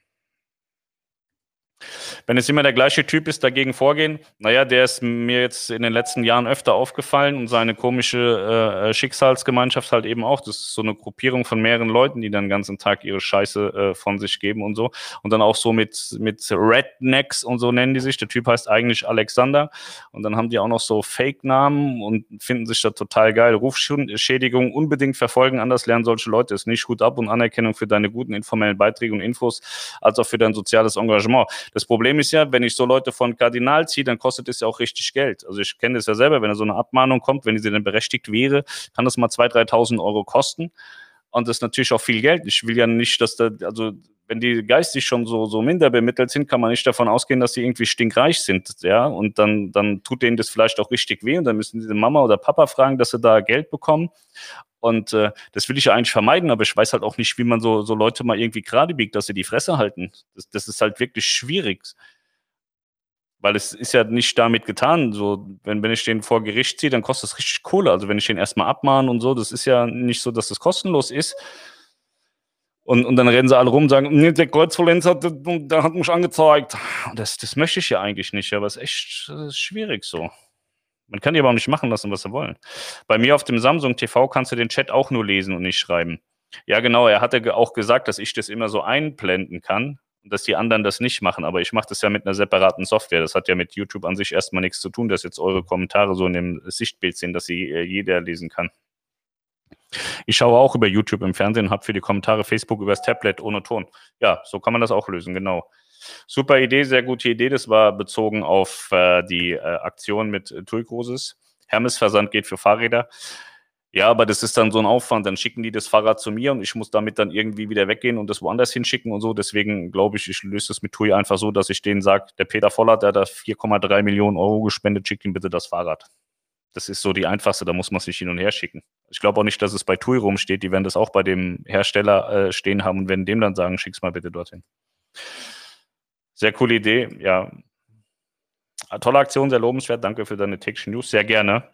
Wenn es immer der gleiche Typ ist, dagegen vorgehen, naja, der ist mir jetzt in den letzten Jahren öfter aufgefallen und seine komische Schicksalsgemeinschaft halt eben auch. Das ist so eine Gruppierung von mehreren Leuten, die dann den ganzen Tag ihre Scheiße von sich geben und so. Und dann auch so mit Rednecks und so nennen die sich. Der Typ heißt eigentlich Alexander. Und dann haben die auch noch so Fake-Namen und finden sich da total geil. Rufschädigung unbedingt verfolgen, anders lernen solche Leute es nicht. Hut ab und Anerkennung für deine guten informellen Beiträge und Infos, als auch für dein soziales Engagement. Das Problem ist ja, wenn ich so Leute von Kardinal ziehe, dann kostet es ja auch richtig Geld. Also ich kenne das ja selber, wenn da so eine Abmahnung kommt, wenn sie dann berechtigt wäre, kann das mal 2.000, 3.000 Euro kosten. Und das ist natürlich auch viel Geld. Ich will ja nicht, dass da, also wenn die geistig schon so minder bemittelt sind, kann man nicht davon ausgehen, dass sie irgendwie stinkreich sind, ja. Und dann tut denen das vielleicht auch richtig weh und dann müssen die Mama oder Papa fragen, dass sie da Geld bekommen. Und das will ich ja eigentlich vermeiden, aber ich weiß halt auch nicht, wie man so Leute mal irgendwie gerade biegt, dass sie die Fresse halten. Das ist halt wirklich schwierig. Weil es ist ja nicht damit getan, so, wenn ich den vor Gericht ziehe, dann kostet das richtig Kohle. Also wenn ich den erstmal abmahne und so, das ist ja nicht so, dass das kostenlos ist. Und dann rennen sie alle rum und sagen, nee, der Kreuzfluencer, der hat mich angezeigt. Und das möchte ich ja eigentlich nicht, aber es ist echt schwierig so. Man kann die aber auch nicht machen lassen, was sie wollen. Bei mir auf dem Samsung TV kannst du den Chat auch nur lesen und nicht schreiben. Ja genau, er hatte auch gesagt, dass ich das immer so einblenden kann. Dass die anderen das nicht machen, aber ich mache das ja mit einer separaten Software. Das hat ja mit YouTube an sich erstmal nichts zu tun, dass jetzt eure Kommentare so in dem Sichtbild sind, dass sie jeder lesen kann. Ich schaue auch über YouTube im Fernsehen und habe für die Kommentare Facebook übers Tablet ohne Ton. Ja, so kann man das auch lösen, genau. Super Idee, sehr gute Idee. Das war bezogen auf die Aktion mit TUI Cruises. Hermes-Versand geht für Fahrräder. Ja, aber das ist dann so ein Aufwand, dann schicken die das Fahrrad zu mir und ich muss damit dann irgendwie wieder weggehen und das woanders hinschicken und so. Deswegen glaube ich, ich löse das mit TUI einfach so, dass ich denen sage, der Peter Vollert, der hat da 4,3 Millionen Euro gespendet, schickt ihm bitte das Fahrrad. Das ist so die einfachste, da muss man es nicht hin und her schicken. Ich glaube auch nicht, dass es bei TUI rumsteht, die werden das auch bei dem Hersteller stehen haben und werden dem dann sagen, schick's mal bitte dorthin. Sehr coole Idee, ja. Tolle Aktion, sehr lobenswert, danke für deine täglichen News, sehr gerne.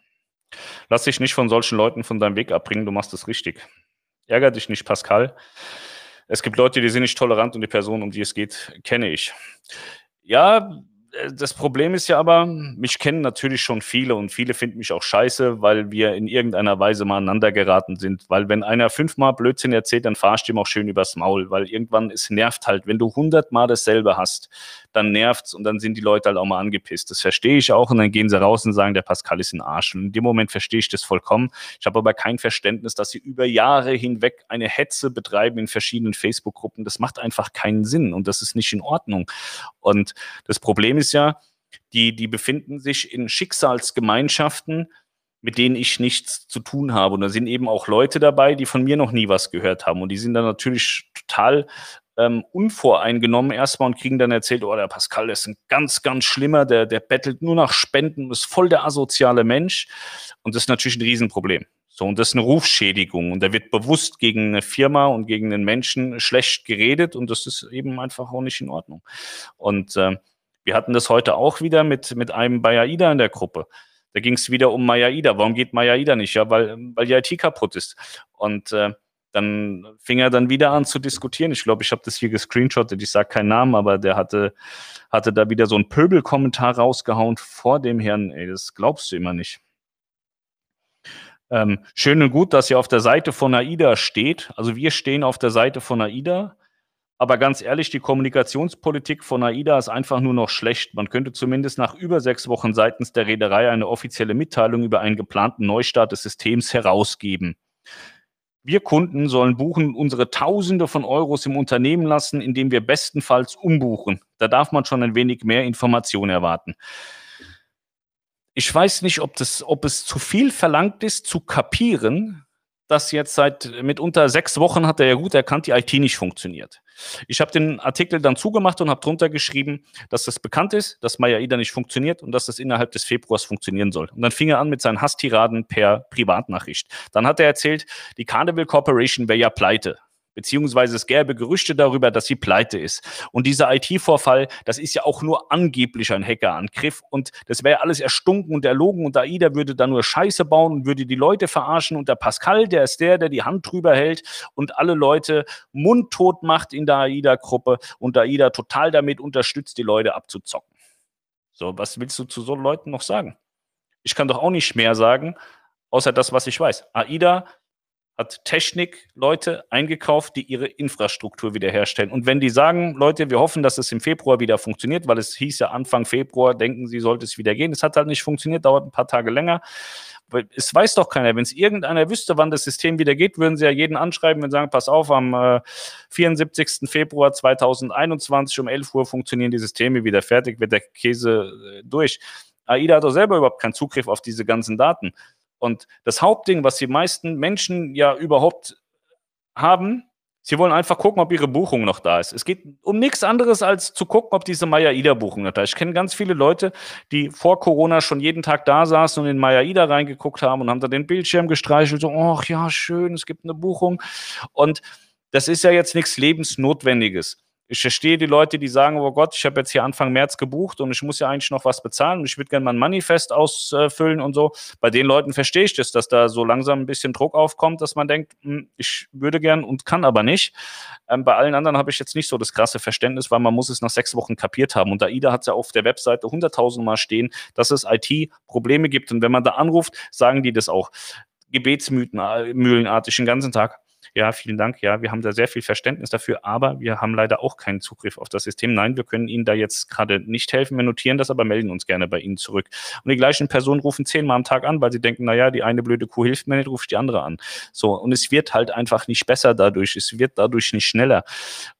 Lass dich nicht von solchen Leuten von deinem Weg abbringen, du machst es richtig. Ärger dich nicht, Pascal. Es gibt Leute, die sind nicht tolerant und die Person, um die es geht, kenne ich. Ja, das Problem ist ja aber, mich kennen natürlich schon viele und viele finden mich auch scheiße, weil wir in irgendeiner Weise mal aneinander geraten sind. Weil wenn einer 5-mal Blödsinn erzählt, dann fahrst du ihm auch schön übers Maul, weil irgendwann es nervt halt. Wenn du 100-mal dasselbe hast, dann nervt's und dann sind die Leute halt auch mal angepisst. Das verstehe ich auch und dann gehen sie raus und sagen, der Pascal ist ein Arsch. Und in dem Moment verstehe ich das vollkommen. Ich habe aber kein Verständnis, dass sie über Jahre hinweg eine Hetze betreiben in verschiedenen Facebook-Gruppen. Das macht einfach keinen Sinn und das ist nicht in Ordnung. Und das Problem ist ja, die befinden sich in Schicksalsgemeinschaften, mit denen ich nichts zu tun habe. Und da sind eben auch Leute dabei, die von mir noch nie was gehört haben. Und die sind dann natürlich total unvoreingenommen erstmal und kriegen dann erzählt, oh, der Pascal ist ein ganz, ganz schlimmer, der bettelt nur nach Spenden, ist voll der asoziale Mensch. Und das ist natürlich ein Riesenproblem. So, und das ist eine Rufschädigung. Und da wird bewusst gegen eine Firma und gegen einen Menschen schlecht geredet. Und das ist eben einfach auch nicht in Ordnung. Und wir hatten das heute auch wieder mit einem Maya Aida in der Gruppe. Da ging es wieder um Maya Aida. Warum geht Maya Aida nicht? Ja, weil die IT kaputt ist. Und dann fing er dann wieder an zu diskutieren. Ich glaube, ich habe das hier gescreenshottet. Ich sage keinen Namen, aber der hatte da wieder so einen Pöbelkommentar rausgehauen vor dem Herrn. Ey, das glaubst du immer nicht. Schön und gut, dass ihr auf der Seite von AIDA steht. Also wir stehen auf der Seite von AIDA. Aber ganz ehrlich, die Kommunikationspolitik von AIDA ist einfach nur noch schlecht. Man könnte zumindest nach über 6 Wochen seitens der Reederei eine offizielle Mitteilung über einen geplanten Neustart des Systems herausgeben. Wir Kunden sollen buchen, unsere Tausende von Euros im Unternehmen lassen, indem wir bestenfalls umbuchen. Da darf man schon ein wenig mehr Information erwarten. Ich weiß nicht, ob es zu viel verlangt ist, zu kapieren, dass jetzt seit mitunter 6 Wochen hat er ja gut erkannt, die IT nicht funktioniert. Ich habe den Artikel dann zugemacht und habe drunter geschrieben, dass das bekannt ist, dass Maya Aida nicht funktioniert und dass das innerhalb des Februars funktionieren soll. Und dann fing er an mit seinen Hasstiraden per Privatnachricht. Dann hat er erzählt, die Carnival Corporation wäre ja pleite. beziehungsweise es gäbe Gerüchte darüber, dass sie pleite ist. Und dieser IT-Vorfall, das ist ja auch nur angeblich ein Hackerangriff und das wäre alles erstunken und erlogen und AIDA würde da nur Scheiße bauen und würde die Leute verarschen und der Pascal, der ist der, der die Hand drüber hält und alle Leute mundtot macht in der AIDA-Gruppe und AIDA total damit unterstützt, die Leute abzuzocken. So, was willst du zu so Leuten noch sagen? Ich kann doch auch nicht mehr sagen, außer das, was ich weiß. AIDA hat Technik-Leute eingekauft, die ihre Infrastruktur wiederherstellen. Und wenn die sagen, Leute, wir hoffen, dass es im Februar wieder funktioniert, weil es hieß ja Anfang Februar, denken sie, sollte es wieder gehen. Es hat halt nicht funktioniert, dauert ein paar Tage länger. Es weiß doch keiner. Wenn es irgendeiner wüsste, wann das System wieder geht, würden sie ja jeden anschreiben und sagen, pass auf, am 74. Februar 2021 um 11 Uhr funktionieren die Systeme wieder, fertig wird der Käse durch. AIDA hat doch selber überhaupt keinen Zugriff auf diese ganzen Daten. Und das Hauptding, was die meisten Menschen ja überhaupt haben, sie wollen einfach gucken, ob ihre Buchung noch da ist. Es geht um nichts anderes, als zu gucken, ob diese Maya Aida-Buchung noch da ist. Ich kenne ganz viele Leute, die vor Corona schon jeden Tag da saßen und in Maya Aida reingeguckt haben und haben da den Bildschirm gestreichelt, so, ach ja, schön, es gibt eine Buchung. Und das ist ja jetzt nichts Lebensnotwendiges. Ich verstehe die Leute, die sagen, oh Gott, ich habe jetzt hier Anfang März gebucht und ich muss ja eigentlich noch was bezahlen und ich würde gerne mal ein Manifest ausfüllen und so. Bei den Leuten verstehe ich das, dass da so langsam ein bisschen Druck aufkommt, dass man denkt, ich würde gern und kann aber nicht. Bei allen anderen habe ich jetzt nicht so das krasse Verständnis, weil man muss es nach 6 Wochen kapiert haben. Und AIDA hat es ja auf der Webseite 100.000 Mal stehen, dass es IT-Probleme gibt. Und wenn man da anruft, sagen die das auch. Gebetsmühlenartig den ganzen Tag. Ja, vielen Dank. Ja, wir haben da sehr viel Verständnis dafür, aber wir haben leider auch keinen Zugriff auf das System. Nein, wir können Ihnen da jetzt gerade nicht helfen. Wir notieren das, aber melden uns gerne bei Ihnen zurück. Und die gleichen Personen rufen 10-mal am Tag an, weil sie denken, naja, die eine blöde Kuh hilft mir nicht, rufe ich die andere an. So, und es wird halt einfach nicht besser dadurch. Es wird dadurch nicht schneller.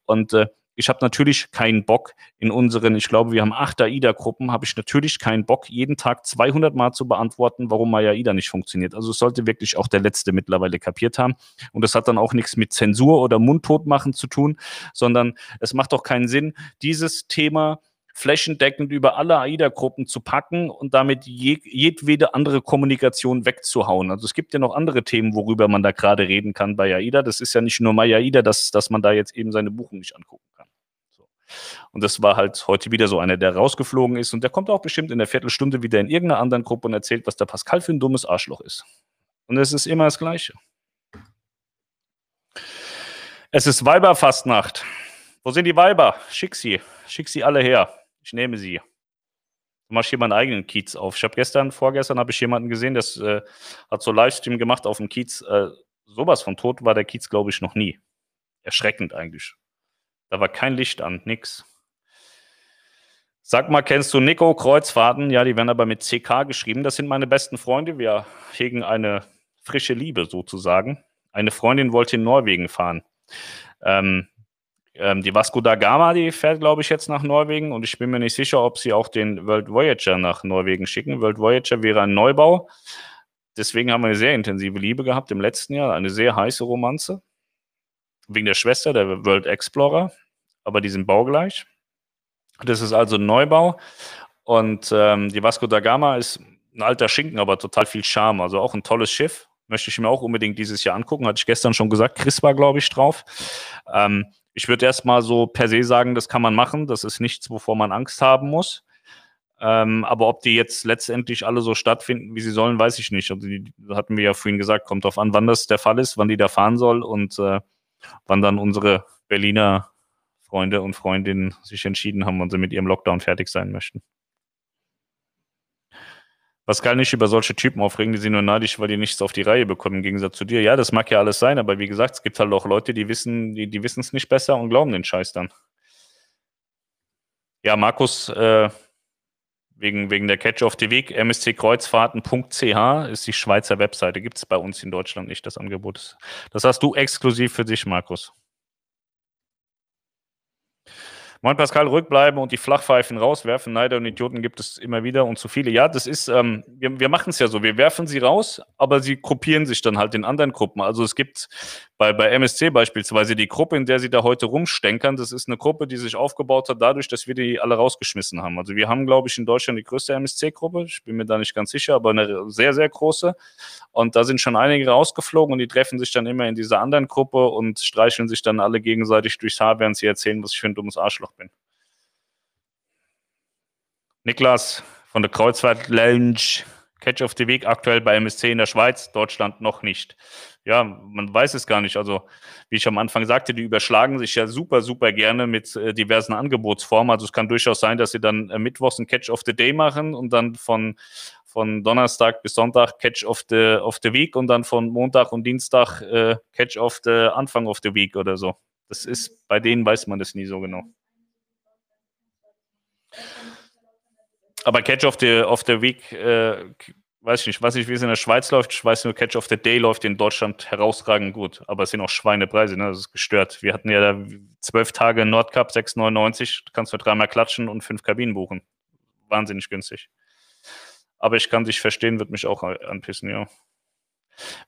Und ich habe natürlich keinen Bock in unseren, ich glaube, wir haben 8 AIDA-Gruppen, habe ich natürlich keinen Bock, jeden Tag 200 Mal zu beantworten, warum Maya Aida nicht funktioniert. Also es sollte wirklich auch der Letzte mittlerweile kapiert haben. Und das hat dann auch nichts mit Zensur oder Mundtotmachen zu tun, sondern es macht doch keinen Sinn, dieses Thema flächendeckend über alle AIDA-Gruppen zu packen und damit jedwede andere Kommunikation wegzuhauen. Also es gibt ja noch andere Themen, worüber man da gerade reden kann bei AIDA. Das ist ja nicht nur Maya Aida, dass man da jetzt eben seine Buchung nicht angucken kann. So. Und das war halt heute wieder so einer, der rausgeflogen ist. Und der kommt auch bestimmt in der Viertelstunde wieder in irgendeiner anderen Gruppe und erzählt, was der Pascal für ein dummes Arschloch ist. Und es ist immer das Gleiche. Es ist Weiberfastnacht. Wo sind die Weiber? Schick sie. Schick sie alle her. Ich nehme sie. Du machst hier meinen eigenen Kiez auf. Ich habe vorgestern habe ich jemanden gesehen, das hat so Livestream gemacht auf dem Kiez. Sowas von tot war der Kiez, glaube ich, noch nie. Erschreckend eigentlich. Da war kein Licht an, nix. Sag mal, kennst du Nico Kreuzfahrten? Ja, die werden aber mit CK geschrieben. Das sind meine besten Freunde. Wir hegen eine frische Liebe sozusagen. Eine Freundin wollte in Norwegen fahren. Die Vasco da Gama, die fährt, glaube ich, jetzt nach Norwegen und ich bin mir nicht sicher, ob sie auch den World Voyager nach Norwegen schicken. World Voyager wäre ein Neubau. Deswegen haben wir eine sehr intensive Liebe gehabt im letzten Jahr, eine sehr heiße Romanze. Wegen der Schwester, der World Explorer, aber die sind baugleich. Das ist also ein Neubau und die Vasco da Gama ist ein alter Schinken, aber total viel Charme, also auch ein tolles Schiff. Möchte ich mir auch unbedingt dieses Jahr angucken, hatte ich gestern schon gesagt. Chris war, glaube ich, drauf. Ich würde erstmal so per se sagen, das kann man machen. Das ist nichts, wovor man Angst haben muss. Aber ob die jetzt letztendlich alle so stattfinden, wie sie sollen, weiß ich nicht. Also die, hatten wir ja vorhin gesagt, kommt drauf an, wann das der Fall ist, wann die da fahren soll und wann dann unsere Berliner Freunde und Freundinnen sich entschieden haben, wann sie mit ihrem Lockdown fertig sein möchten. Pascal, nicht über solche Typen aufregen, die sind nur neidisch, weil die nichts auf die Reihe bekommen, im Gegensatz zu dir. Ja, das mag ja alles sein, aber wie gesagt, es gibt halt auch Leute, die wissen, die wissen es nicht besser und glauben den Scheiß dann. Ja, Markus, wegen der Catch of the Week, msckreuzfahrten.ch ist die Schweizer Webseite, gibt es bei uns in Deutschland nicht, das Angebot. Das hast du exklusiv für dich, Markus. Moin Pascal, rückbleiben und die Flachpfeifen rauswerfen. Neider und Idioten gibt es immer wieder und zu viele. Ja, das ist, wir machen es ja so. Wir werfen sie raus, aber sie gruppieren sich dann halt in anderen Gruppen. Also es gibt bei MSC beispielsweise die Gruppe, in der sie da heute rumstenkern. Das ist eine Gruppe, die sich aufgebaut hat dadurch, dass wir die alle rausgeschmissen haben. Also wir haben, glaube ich, in Deutschland die größte MSC-Gruppe. Ich bin mir da nicht ganz sicher, aber eine sehr, sehr große. Und da sind schon einige rausgeflogen und die treffen sich dann immer in dieser anderen Gruppe und streicheln sich dann alle gegenseitig durchs Haar, während sie erzählen, was ich für ein dummes Arschloch bin. Niklas von der Kreuzfahrt Lounge. Catch of the Week aktuell bei MSC in der Schweiz, Deutschland noch nicht. Ja, man weiß es gar nicht. Also, wie ich am Anfang sagte, die überschlagen sich ja super, super gerne mit diversen Angebotsformen. Also, es kann durchaus sein, dass sie dann mittwochs ein Catch of the Day machen und dann von Donnerstag bis Sonntag Catch of the Week und dann von Montag und Dienstag Catch of the Anfang of the Week oder so. Das ist, bei denen weiß man das nie so genau. Aber Catch of the Week, weiß ich nicht, wie es in der Schweiz läuft. Ich weiß nur, Catch of the Day läuft in Deutschland herausragend gut. Aber es sind auch Schweinepreise, ne? Das ist gestört. Wir hatten ja da 12 Tage Nordcup, 6,99. Kannst du 3-mal klatschen und 5 Kabinen buchen. Wahnsinnig günstig. Aber ich kann dich verstehen, wird mich auch anpissen, ja.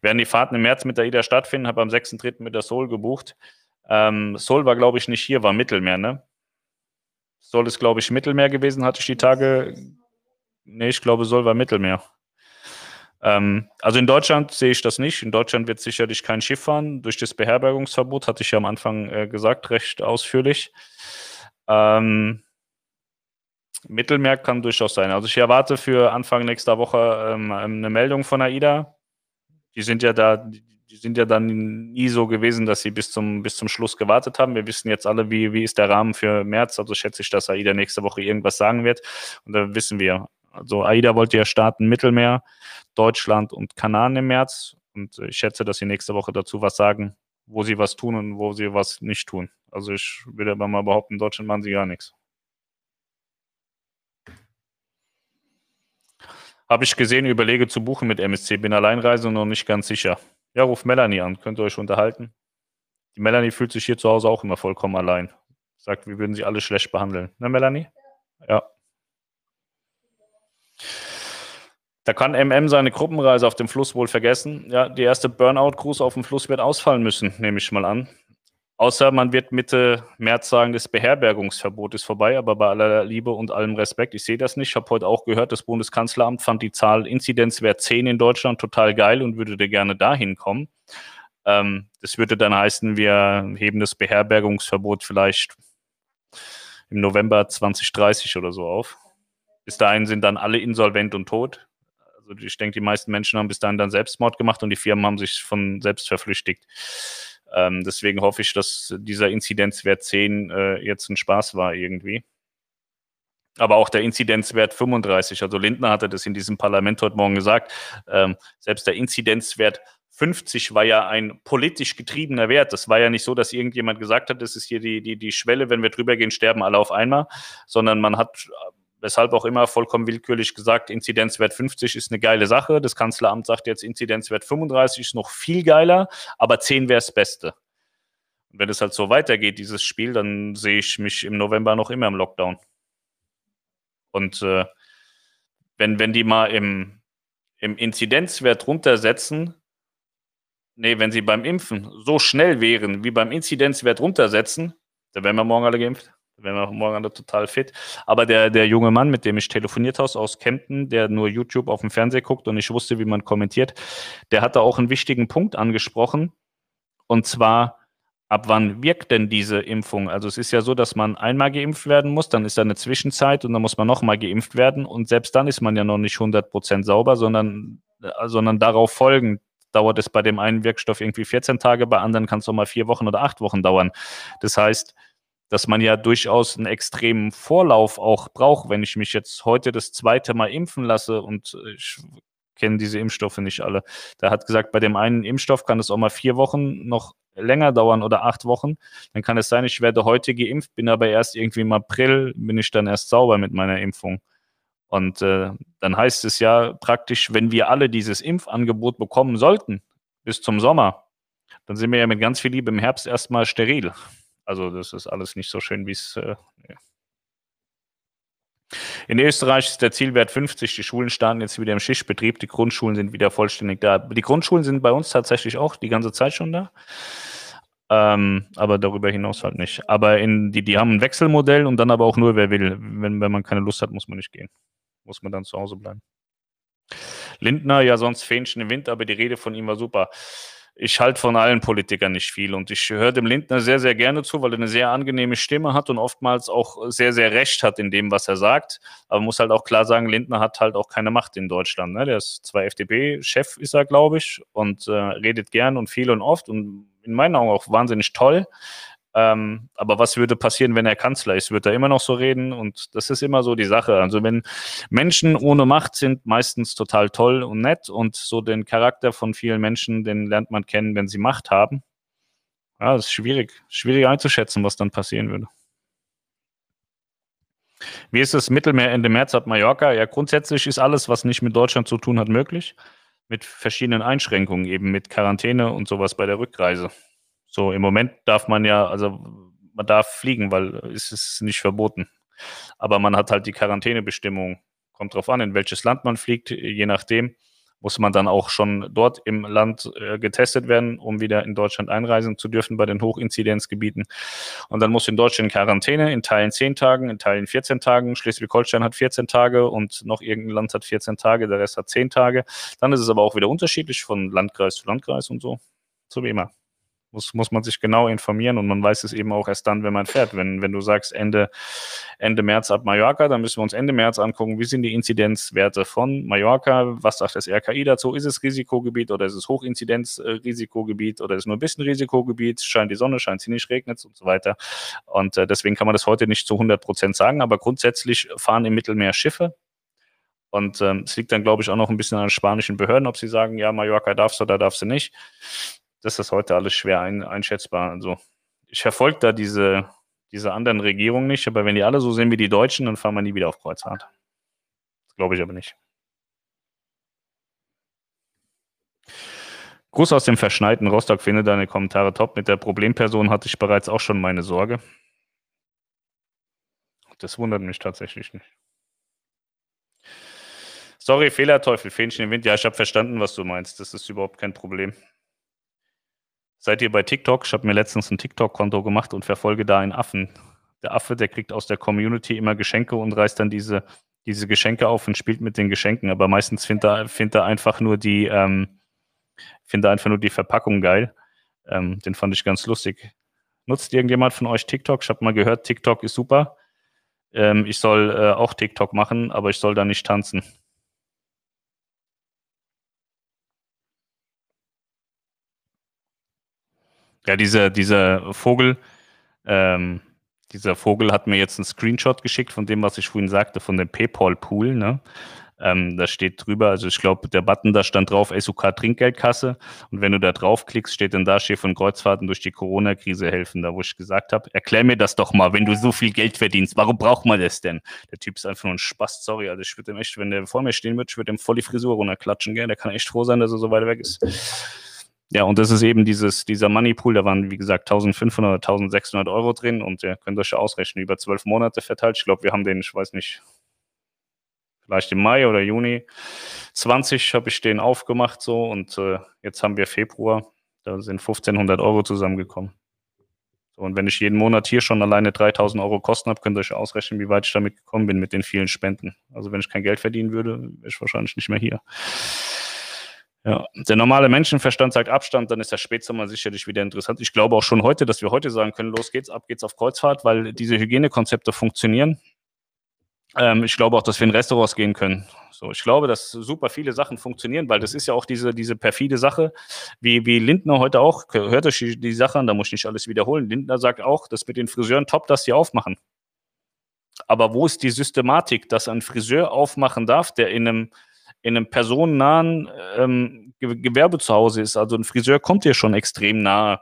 Werden die Fahrten im März mit der AIDA stattfinden, habe am 6.3. mit der Seoul gebucht. Seoul war, glaube ich, nicht hier, war Mittelmeer, ne? Seoul ist, glaube ich, Mittelmeer gewesen, hatte ich die Tage. Ne, ich glaube, Seoul war Mittelmeer. Also in Deutschland sehe ich das nicht. In Deutschland wird sicherlich kein Schiff fahren. Durch das Beherbergungsverbot, hatte ich ja am Anfang gesagt, recht ausführlich. Mittelmeer kann durchaus sein. Also ich erwarte für Anfang nächster Woche eine Meldung von AIDA. Die sind ja da... Die sind ja dann nie so gewesen, dass sie bis zum Schluss gewartet haben. Wir wissen jetzt alle, wie ist der Rahmen für März. Also schätze ich, dass AIDA nächste Woche irgendwas sagen wird. Und da wissen wir, also AIDA wollte ja starten Mittelmeer, Deutschland und Kanaren im März. Und ich schätze, dass sie nächste Woche dazu was sagen, wo sie was tun und wo sie was nicht tun. Also ich würde aber mal behaupten, in Deutschland machen sie gar nichts. Habe ich gesehen, überlege zu buchen mit MSC, bin alleinreisend und noch nicht ganz sicher. Ja, ruf Melanie an, könnt ihr euch unterhalten. Die Melanie fühlt sich hier zu Hause auch immer vollkommen allein. Sagt, wir würden sie alle schlecht behandeln. Ne, Melanie? Ja. Da kann MM seine Gruppenreise auf dem Fluss wohl vergessen. Ja, die erste Burnout-Cruise auf dem Fluss wird ausfallen müssen, nehme ich mal an. Außer man wird Mitte März sagen, das Beherbergungsverbot ist vorbei, aber bei aller Liebe und allem Respekt, ich sehe das nicht. Ich habe heute auch gehört, das Bundeskanzleramt fand die Zahl Inzidenzwert 10 in Deutschland total geil und würde da gerne dahin kommen. Das würde dann heißen, wir heben das Beherbergungsverbot vielleicht im November 2030 oder so auf. Bis dahin sind dann alle insolvent und tot. Also ich denke, die meisten Menschen haben bis dahin dann Selbstmord gemacht und die Firmen haben sich von selbst verflüchtigt. Deswegen hoffe ich, dass dieser Inzidenzwert 10 jetzt ein Spaß war irgendwie. Aber auch der Inzidenzwert 35, also Lindner hatte das in diesem Parlament heute Morgen gesagt, selbst der Inzidenzwert 50 war ja ein politisch getriebener Wert. Das war ja nicht so, dass irgendjemand gesagt hat, das ist hier die Schwelle, wenn wir drüber gehen, sterben alle auf einmal, sondern man hat... Weshalb auch immer vollkommen willkürlich gesagt, Inzidenzwert 50 ist eine geile Sache. Das Kanzleramt sagt jetzt, Inzidenzwert 35 ist noch viel geiler, aber 10 wäre das Beste. Und wenn es halt so weitergeht, dieses Spiel, dann sehe ich mich im November noch immer im Lockdown. Und wenn die mal im Inzidenzwert runtersetzen, wenn sie beim Impfen so schnell wären, wie beim Inzidenzwert runtersetzen, dann wären wir morgen alle geimpft. Wenn wir morgen alle total fit. Aber der junge Mann, mit dem ich telefoniert habe, aus Kempten, der nur YouTube auf dem Fernseher guckt und nicht wusste, wie man kommentiert, der hatte auch einen wichtigen Punkt angesprochen. Und zwar, ab wann wirkt denn diese Impfung? Also es ist ja so, dass man einmal geimpft werden muss, dann ist da eine Zwischenzeit und dann muss man nochmal geimpft werden. Und selbst dann ist man ja noch nicht 100% sauber, sondern darauf folgend. Dauert es bei dem einen Wirkstoff irgendwie 14 Tage, bei anderen kann es nochmal 4 Wochen oder 8 Wochen dauern. Das heißt... dass man ja durchaus einen extremen Vorlauf auch braucht, wenn ich mich jetzt heute das 2. Mal impfen lasse und ich kenne diese Impfstoffe nicht alle. Da hat gesagt, bei dem einen Impfstoff kann es auch mal 4 Wochen noch länger dauern oder 8 Wochen. Dann kann es sein, ich werde heute geimpft, bin aber erst irgendwie im April, bin ich dann erst sauber mit meiner Impfung. Und dann heißt es ja praktisch, wenn wir alle dieses Impfangebot bekommen sollten bis zum Sommer, dann sind wir ja mit ganz viel Liebe im Herbst erstmal steril. Also das ist alles nicht so schön, wie es... In Österreich ist der Zielwert 50. Die Schulen starten jetzt wieder im Schichtbetrieb. Die Grundschulen sind wieder vollständig da. Die Grundschulen sind bei uns tatsächlich auch die ganze Zeit schon da. Aber darüber hinaus halt nicht. Aber die haben ein Wechselmodell und dann aber auch nur, wer will. Wenn man keine Lust hat, muss man nicht gehen. Muss man dann zu Hause bleiben. Lindner, ja sonst Fähnchen im Wind, aber die Rede von ihm war super. Ich halte von allen Politikern nicht viel und ich höre dem Lindner sehr, sehr gerne zu, weil er eine sehr angenehme Stimme hat und oftmals auch sehr, sehr recht hat in dem, was er sagt. Aber man muss halt auch klar sagen, Lindner hat halt auch keine Macht in Deutschland. Ne? Der ist zwar FDP-Chef, ist er, glaube ich, und redet gern und viel und oft und in meinen Augen auch wahnsinnig toll. Aber was würde passieren, wenn er Kanzler ist? Wird er immer noch so reden? Und das ist immer so die Sache. Also wenn Menschen ohne Macht sind, meistens total toll und nett und so den Charakter von vielen Menschen, den lernt man kennen, wenn sie Macht haben. Ja, das ist schwierig. Schwierig einzuschätzen, was dann passieren würde. Wie ist das Mittelmeer Ende März ab Mallorca? Ja, grundsätzlich ist alles, was nicht mit Deutschland zu tun hat, möglich. Mit verschiedenen Einschränkungen, eben mit Quarantäne und sowas bei der Rückreise. So, im Moment darf man ja, also man darf fliegen, weil es ist nicht verboten. Aber man hat halt die Quarantänebestimmung. Kommt drauf an, in welches Land man fliegt. Je nachdem muss man dann auch schon dort im Land getestet werden, um wieder in Deutschland einreisen zu dürfen bei den Hochinzidenzgebieten. Und dann muss in Deutschland in Quarantäne, in Teilen 10 Tagen, in Teilen 14 Tagen. Schleswig-Holstein hat 14 Tage und noch irgendein Land hat 14 Tage, der Rest hat 10 Tage. Dann ist es aber auch wieder unterschiedlich von Landkreis zu Landkreis und so. So wie immer. Muss man sich genau informieren und man weiß es eben auch erst dann, wenn man fährt. Wenn du sagst Ende März ab Mallorca, dann müssen wir uns Ende März angucken, wie sind die Inzidenzwerte von Mallorca, was sagt das RKI dazu, ist es Risikogebiet oder ist es Hochinzidenzrisikogebiet oder ist es nur ein bisschen Risikogebiet, scheint die Sonne, scheint sie nicht, regnet es und so weiter. Und deswegen kann man das heute nicht zu 100% sagen, aber grundsätzlich fahren im Mittelmeer Schiffe. Und es liegt dann, glaube ich, auch noch ein bisschen an den spanischen Behörden, ob sie sagen, ja, Mallorca darfst du, da darfst du nicht. Das ist heute alles schwer einschätzbar. Also ich verfolge da diese anderen Regierungen nicht, aber wenn die alle so sind wie die Deutschen, dann fahren wir nie wieder auf Kreuzfahrt. Das glaube ich aber nicht. Gruß aus dem verschneiten Rostock, finde deine Kommentare top. Mit der Problemperson hatte ich bereits auch schon meine Sorge. Das wundert mich tatsächlich nicht. Sorry, Fehlerteufel, Fähnchen im Wind. Ja, ich habe verstanden, was du meinst. Das ist überhaupt kein Problem. Seid ihr bei TikTok? Ich habe mir letztens ein TikTok-Konto gemacht und verfolge da einen Affen. Der Affe, der kriegt aus der Community immer Geschenke und reißt dann diese Geschenke auf und spielt mit den Geschenken. Aber meistens findet er einfach nur die Verpackung geil. Den fand ich ganz lustig. Nutzt irgendjemand von euch TikTok? Ich habe mal gehört, TikTok ist super. Ich soll auch TikTok machen, aber ich soll da nicht tanzen. Ja, dieser Vogel hat mir jetzt einen Screenshot geschickt von dem, was ich vorhin sagte, von dem PayPal-Pool, ne? Da steht drüber, also ich glaube, der Button, da stand drauf, SUK-Trinkgeldkasse. Und wenn du da draufklickst, steht dann da, Schiff und Kreuzfahrten durch die Corona-Krise helfen. Da, wo ich gesagt habe, erklär mir das doch mal, wenn du so viel Geld verdienst, warum braucht man das denn? Der Typ ist einfach nur ein Spaß, sorry, also ich würde dem echt, wenn der vor mir stehen würde, ich würde dem voll die Frisur runterklatschen, gell? Der kann echt froh sein, dass er so weit weg ist. Ja, und das ist eben dieser Moneypool, da waren, wie gesagt, 1.500, 1.600 Euro drin und ihr könnt euch ja ausrechnen, über 12 Monate verteilt. Ich glaube, wir haben den, ich weiß nicht, vielleicht im Mai oder Juni 20 habe ich den aufgemacht so und jetzt haben wir Februar, da sind 1.500 Euro zusammengekommen. So, und wenn ich jeden Monat hier schon alleine 3.000 Euro Kosten habe, könnt ihr euch ausrechnen, wie weit ich damit gekommen bin mit den vielen Spenden. Also wenn ich kein Geld verdienen würde, wäre ich wahrscheinlich nicht mehr hier. Ja, der normale Menschenverstand sagt Abstand, dann ist der Spätsommer sicherlich wieder interessant. Ich glaube auch schon heute, dass wir heute sagen können, los geht's, ab geht's auf Kreuzfahrt, weil diese Hygienekonzepte funktionieren. Ich glaube auch, dass wir in Restaurants gehen können. So, ich glaube, dass super viele Sachen funktionieren, weil das ist ja auch diese perfide Sache, wie Lindner heute auch, hört euch die Sache an, da muss ich nicht alles wiederholen. Lindner sagt auch, dass mit den Friseuren top, dass sie aufmachen. Aber wo ist die Systematik, dass ein Friseur aufmachen darf, der in einem personennahen Gewerbe zu Hause ist. Also ein Friseur kommt dir schon extrem nahe.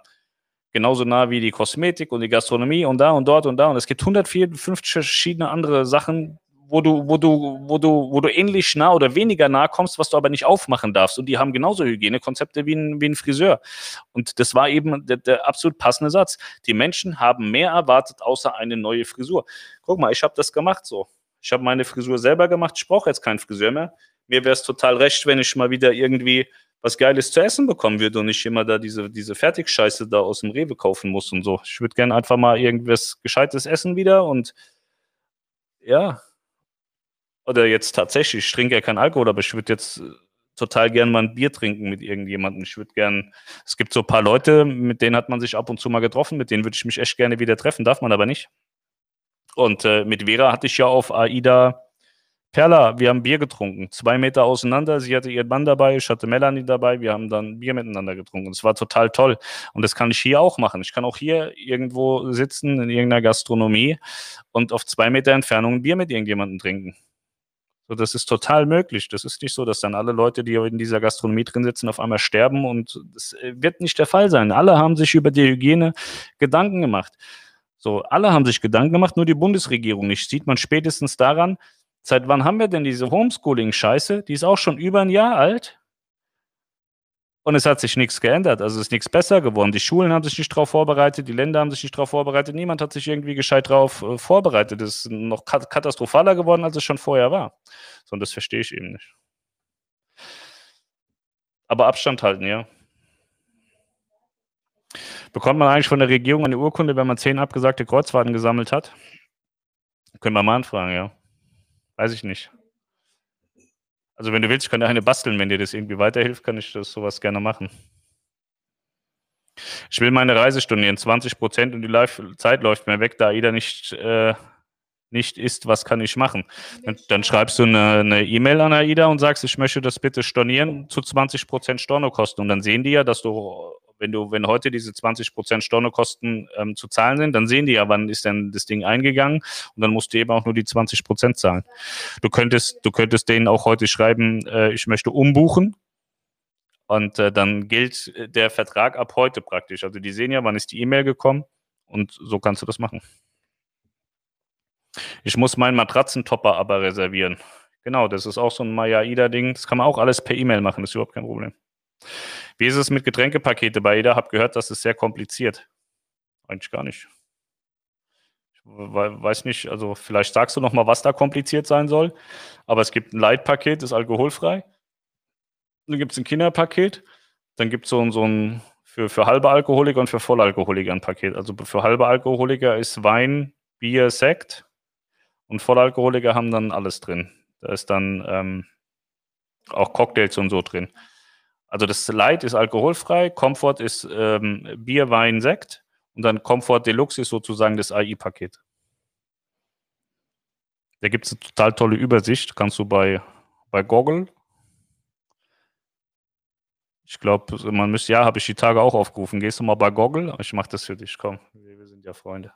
Genauso nah wie die Kosmetik und die Gastronomie und da und dort und da. Und es gibt 154 verschiedene andere Sachen, wo du ähnlich nah oder weniger nah kommst, was du aber nicht aufmachen darfst. Und die haben genauso Hygienekonzepte wie ein Friseur. Und das war eben der absolut passende Satz. Die Menschen haben mehr erwartet, außer eine neue Frisur. Guck mal, ich habe das gemacht so. Ich habe meine Frisur selber gemacht. Ich brauche jetzt keinen Friseur mehr. Mir wäre es total recht, wenn ich mal wieder irgendwie was Geiles zu essen bekommen würde und nicht immer da diese Fertigscheiße da aus dem Rewe kaufen muss und so. Ich würde gerne einfach mal irgendwas Gescheites essen wieder und ja. Oder jetzt tatsächlich, ich trinke ja keinen Alkohol, aber ich würde jetzt total gerne mal ein Bier trinken mit irgendjemandem. Ich würde gerne, es gibt so ein paar Leute, mit denen hat man sich ab und zu mal getroffen, mit denen würde ich mich echt gerne wieder treffen, darf man aber nicht. Und mit Vera hatte ich ja auf AIDA Perla, wir haben Bier getrunken, 2 Meter auseinander, sie hatte ihren Mann dabei, ich hatte Melanie dabei, wir haben dann Bier miteinander getrunken. Es war total toll und das kann ich hier auch machen. Ich kann auch hier irgendwo sitzen in irgendeiner Gastronomie und auf 2 Meter Entfernung ein Bier mit irgendjemandem trinken. So, das ist total möglich. Das ist nicht so, dass dann alle Leute, die in dieser Gastronomie drin sitzen, auf einmal sterben und das wird nicht der Fall sein. Alle haben sich über die Hygiene Gedanken gemacht. So, alle haben sich Gedanken gemacht, nur die Bundesregierung nicht. Sieht man spätestens daran, seit wann haben wir denn diese Homeschooling-Scheiße? Die ist auch schon über ein Jahr alt. Und es hat sich nichts geändert. Also es ist nichts besser geworden. Die Schulen haben sich nicht darauf vorbereitet. Die Länder haben sich nicht darauf vorbereitet. Niemand hat sich irgendwie gescheit darauf vorbereitet. Es ist noch katastrophaler geworden, als es schon vorher war. So, und das verstehe ich eben nicht. Aber Abstand halten, ja. Bekommt man eigentlich von der Regierung eine Urkunde, wenn man 10 abgesagte Kreuzfahrten gesammelt hat? Können wir mal anfragen, ja. Weiß ich nicht. Also wenn du willst, kann ich eine basteln. Wenn dir das irgendwie weiterhilft, kann ich das sowas gerne machen. Ich will meine Reise stornieren, 20% und die Zeit läuft mir weg, da AIDA nicht ist, was kann ich machen? Dann schreibst du eine E-Mail an AIDA und sagst, ich möchte das bitte stornieren, zu 20% Stornokosten. Und dann sehen die ja, dass du, wenn heute diese 20% Stornokosten zu zahlen sind, dann sehen die ja, wann ist denn das Ding eingegangen und dann musst du eben auch nur die 20% zahlen. Du könntest denen auch heute schreiben, ich möchte umbuchen und dann gilt der Vertrag ab heute praktisch. Also die sehen ja, wann ist die E-Mail gekommen und so kannst du das machen. Ich muss meinen Matratzentopper aber reservieren. Genau, das ist auch so ein Maya Aida-Ding. Das kann man auch alles per E-Mail machen, das ist überhaupt kein Problem. Wie ist es mit Getränkepakete bei AIDA? Hab gehört, das ist sehr kompliziert. Eigentlich gar nicht. Ich weiß nicht, also vielleicht sagst du nochmal, was da kompliziert sein soll. Aber es gibt ein Light-Paket, das ist alkoholfrei. Dann gibt es ein Kinderpaket. Dann gibt es so ein für halbe Alkoholiker und für Vollalkoholiker ein Paket. Also für halbe Alkoholiker ist Wein, Bier, Sekt. Und Vollalkoholiker haben dann alles drin. Da ist dann auch Cocktails und so drin. Also das Light ist alkoholfrei, Comfort ist Bier, Wein, Sekt und dann Comfort Deluxe ist sozusagen das AI-Paket. Da gibt es eine total tolle Übersicht, kannst du bei Google. Ich glaube, man müsste, ja, habe ich die Tage auch aufgerufen. Gehst du mal bei Google? Ich mache das für dich, komm, wir sind ja Freunde.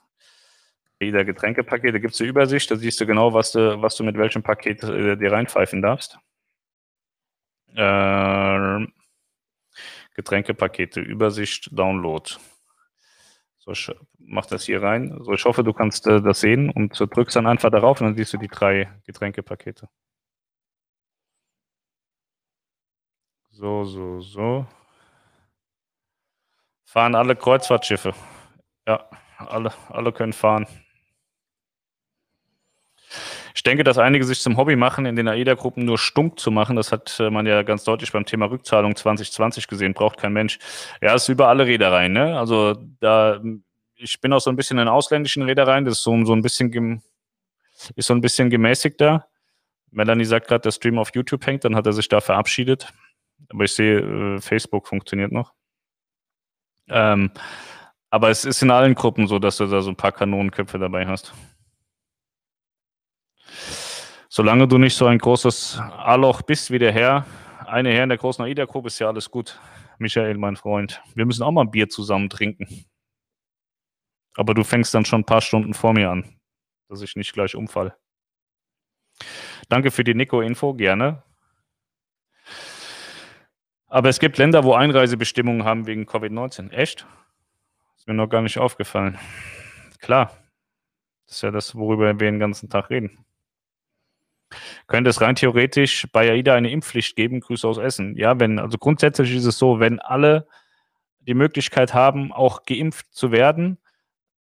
Jeder Getränkepaket, da gibt es eine Übersicht, da siehst du genau, was du mit welchem Paket dir reinpfeifen darfst. Getränkepakete, Übersicht, Download. So, ich mach das hier rein. So, ich hoffe, du kannst das sehen und drückst dann einfach darauf und dann siehst du die 3 Getränkepakete. So. Fahren alle Kreuzfahrtschiffe. Ja, alle können fahren. Ich denke, dass einige sich zum Hobby machen, in den AIDA-Gruppen nur stunk zu machen. Das hat man ja ganz deutlich beim Thema Rückzahlung 2020 gesehen. Braucht kein Mensch. Ja, ist über alle Reedereien, ne? Also da, ich bin auch so ein bisschen in ausländischen Reedereien. Das ist so ein bisschen gemäßigter. Melanie sagt gerade, der Stream auf YouTube hängt. Dann hat er sich da verabschiedet. Aber ich sehe, Facebook funktioniert noch. Aber es ist in allen Gruppen so, dass du da so ein paar Kanonenköpfe dabei hast. Solange du nicht so ein großes A-Loch bist wie der Herr, eine Herr in der großen AIDA-Gruppe, ist ja alles gut. Michael, mein Freund, wir müssen auch mal ein Bier zusammen trinken. Aber du fängst dann schon ein paar Stunden vor mir an, dass ich nicht gleich umfall. Danke für die Nico-Info, gerne. Aber es gibt Länder, wo Einreisebestimmungen haben wegen Covid-19. Echt? Ist mir noch gar nicht aufgefallen. Klar. Das ist ja das, worüber wir den ganzen Tag reden. Könnte es rein theoretisch bei AIDA eine Impfpflicht geben? Grüße aus Essen. Ja, wenn, also grundsätzlich ist es so, wenn alle die Möglichkeit haben, auch geimpft zu werden,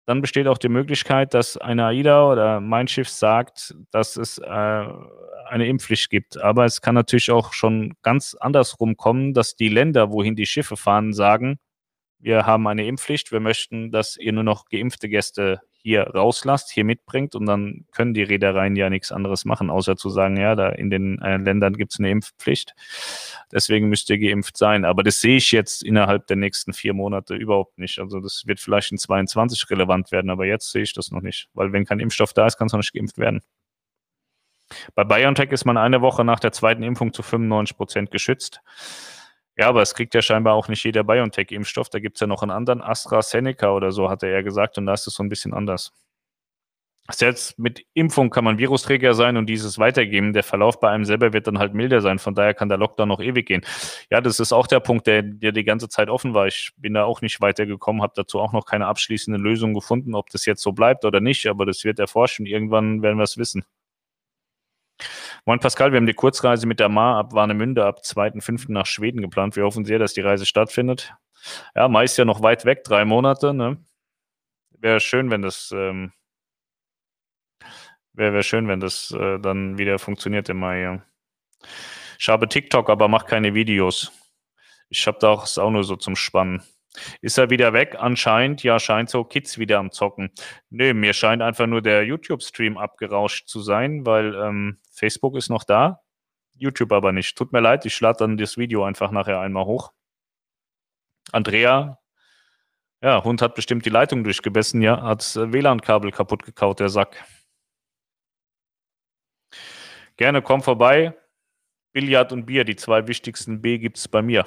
dann besteht auch die Möglichkeit, dass eine AIDA oder Mein Schiff sagt, dass es eine Impfpflicht gibt. Aber es kann natürlich auch schon ganz andersrum kommen, dass die Länder, wohin die Schiffe fahren, sagen, wir haben eine Impfpflicht, wir möchten, dass ihr nur noch geimpfte Gäste hier rauslasst, hier mitbringt, und dann können die Reedereien ja nichts anderes machen, außer zu sagen, ja, da in den Ländern gibt es eine Impfpflicht, deswegen müsst ihr geimpft sein. Aber das sehe ich jetzt innerhalb der nächsten 4 Monate überhaupt nicht. Also das wird vielleicht in 2022 relevant werden, aber jetzt sehe ich das noch nicht, weil wenn kein Impfstoff da ist, kann es noch nicht geimpft werden. Bei BioNTech ist man eine Woche nach der zweiten Impfung zu 95% geschützt. Ja, aber es kriegt ja scheinbar auch nicht jeder BioNTech-Impfstoff. Da gibt es ja noch einen anderen, AstraZeneca oder so, hatte er gesagt. Und da ist es so ein bisschen anders. Selbst mit Impfung kann man Virusträger sein und dieses weitergeben. Der Verlauf bei einem selber wird dann halt milder sein. Von daher kann der Lockdown noch ewig gehen. Ja, das ist auch der Punkt, der die ganze Zeit offen war. Ich bin da auch nicht weitergekommen, habe dazu auch noch keine abschließende Lösung gefunden, ob das jetzt so bleibt oder nicht. Aber das wird erforscht und irgendwann werden wir es wissen. Moin Pascal, wir haben die Kurzreise mit der Mar ab Warnemünde ab 2.5. nach Schweden geplant. Wir hoffen sehr, dass die Reise stattfindet. Ja, Mai ist ja noch weit weg, 3 Monate. Ne? Wäre schön, wenn das dann wieder funktioniert im Mai. Ja. Ich habe TikTok, aber mache keine Videos. Ich habe da auch nur so zum Spannen. Ist er wieder weg? Anscheinend, ja, scheint so. Kids wieder am Zocken. Nö, mir scheint einfach nur der YouTube-Stream abgerauscht zu sein, weil Facebook ist noch da, YouTube aber nicht. Tut mir leid, ich lade dann das Video einfach nachher einmal hoch. Andrea, ja, Hund hat bestimmt die Leitung durchgebissen, ja, hat das WLAN-Kabel kaputt gekaut, der Sack. Gerne, komm vorbei. Billard und Bier, die 2 wichtigsten B gibt es bei mir.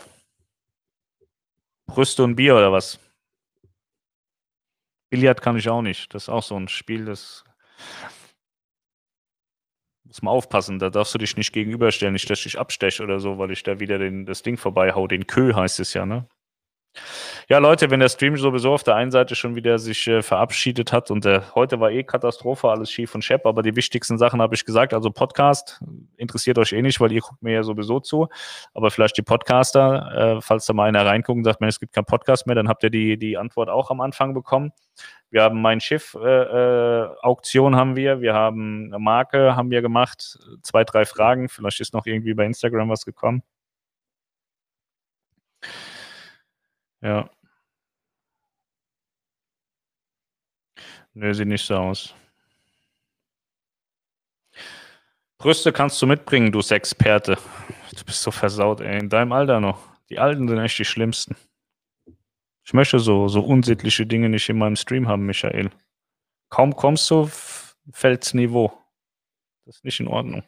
Brüste und Bier oder was? Billard kann ich auch nicht. Das ist auch so ein Spiel, das muss man aufpassen. Da darfst du dich nicht gegenüberstellen. Nicht, dass ich dich absteche oder so, weil ich da wieder das Ding vorbeihau. Den Kö heißt es ja, ne? Ja, Leute, wenn der Stream sowieso auf der einen Seite schon wieder sich verabschiedet hat und heute war eh Katastrophe, alles schief und schepp, aber die wichtigsten Sachen habe ich gesagt, also Podcast interessiert euch eh nicht, weil ihr guckt mir ja sowieso zu, aber vielleicht die Podcaster, falls da mal einer reinguckt und sagt, es gibt keinen Podcast mehr, dann habt ihr die Antwort auch am Anfang bekommen. Wir haben Mein Schiff Auktion haben wir haben eine Marke, haben wir gemacht, 2, 3 Fragen, vielleicht ist noch irgendwie bei Instagram was gekommen. Ja. Nö, sieht nicht so aus. Brüste kannst du mitbringen, du Sexperte. Du bist so versaut, ey. In deinem Alter noch. Die Alten sind echt die Schlimmsten. Ich möchte so unsittliche Dinge nicht in meinem Stream haben, Michael. Kaum kommst du, fällt's Niveau. Das ist nicht in Ordnung.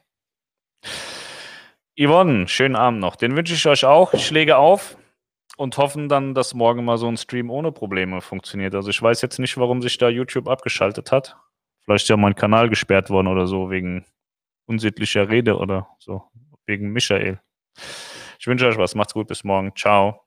Yvonne, schönen Abend noch. Den wünsche ich euch auch. Ich lege auf. Und hoffen dann, dass morgen mal so ein Stream ohne Probleme funktioniert. Also ich weiß jetzt nicht, warum sich da YouTube abgeschaltet hat. Vielleicht ist ja mein Kanal gesperrt worden oder so, wegen unsittlicher Rede oder so, wegen Michael. Ich wünsche euch was. Macht's gut, bis morgen. Ciao.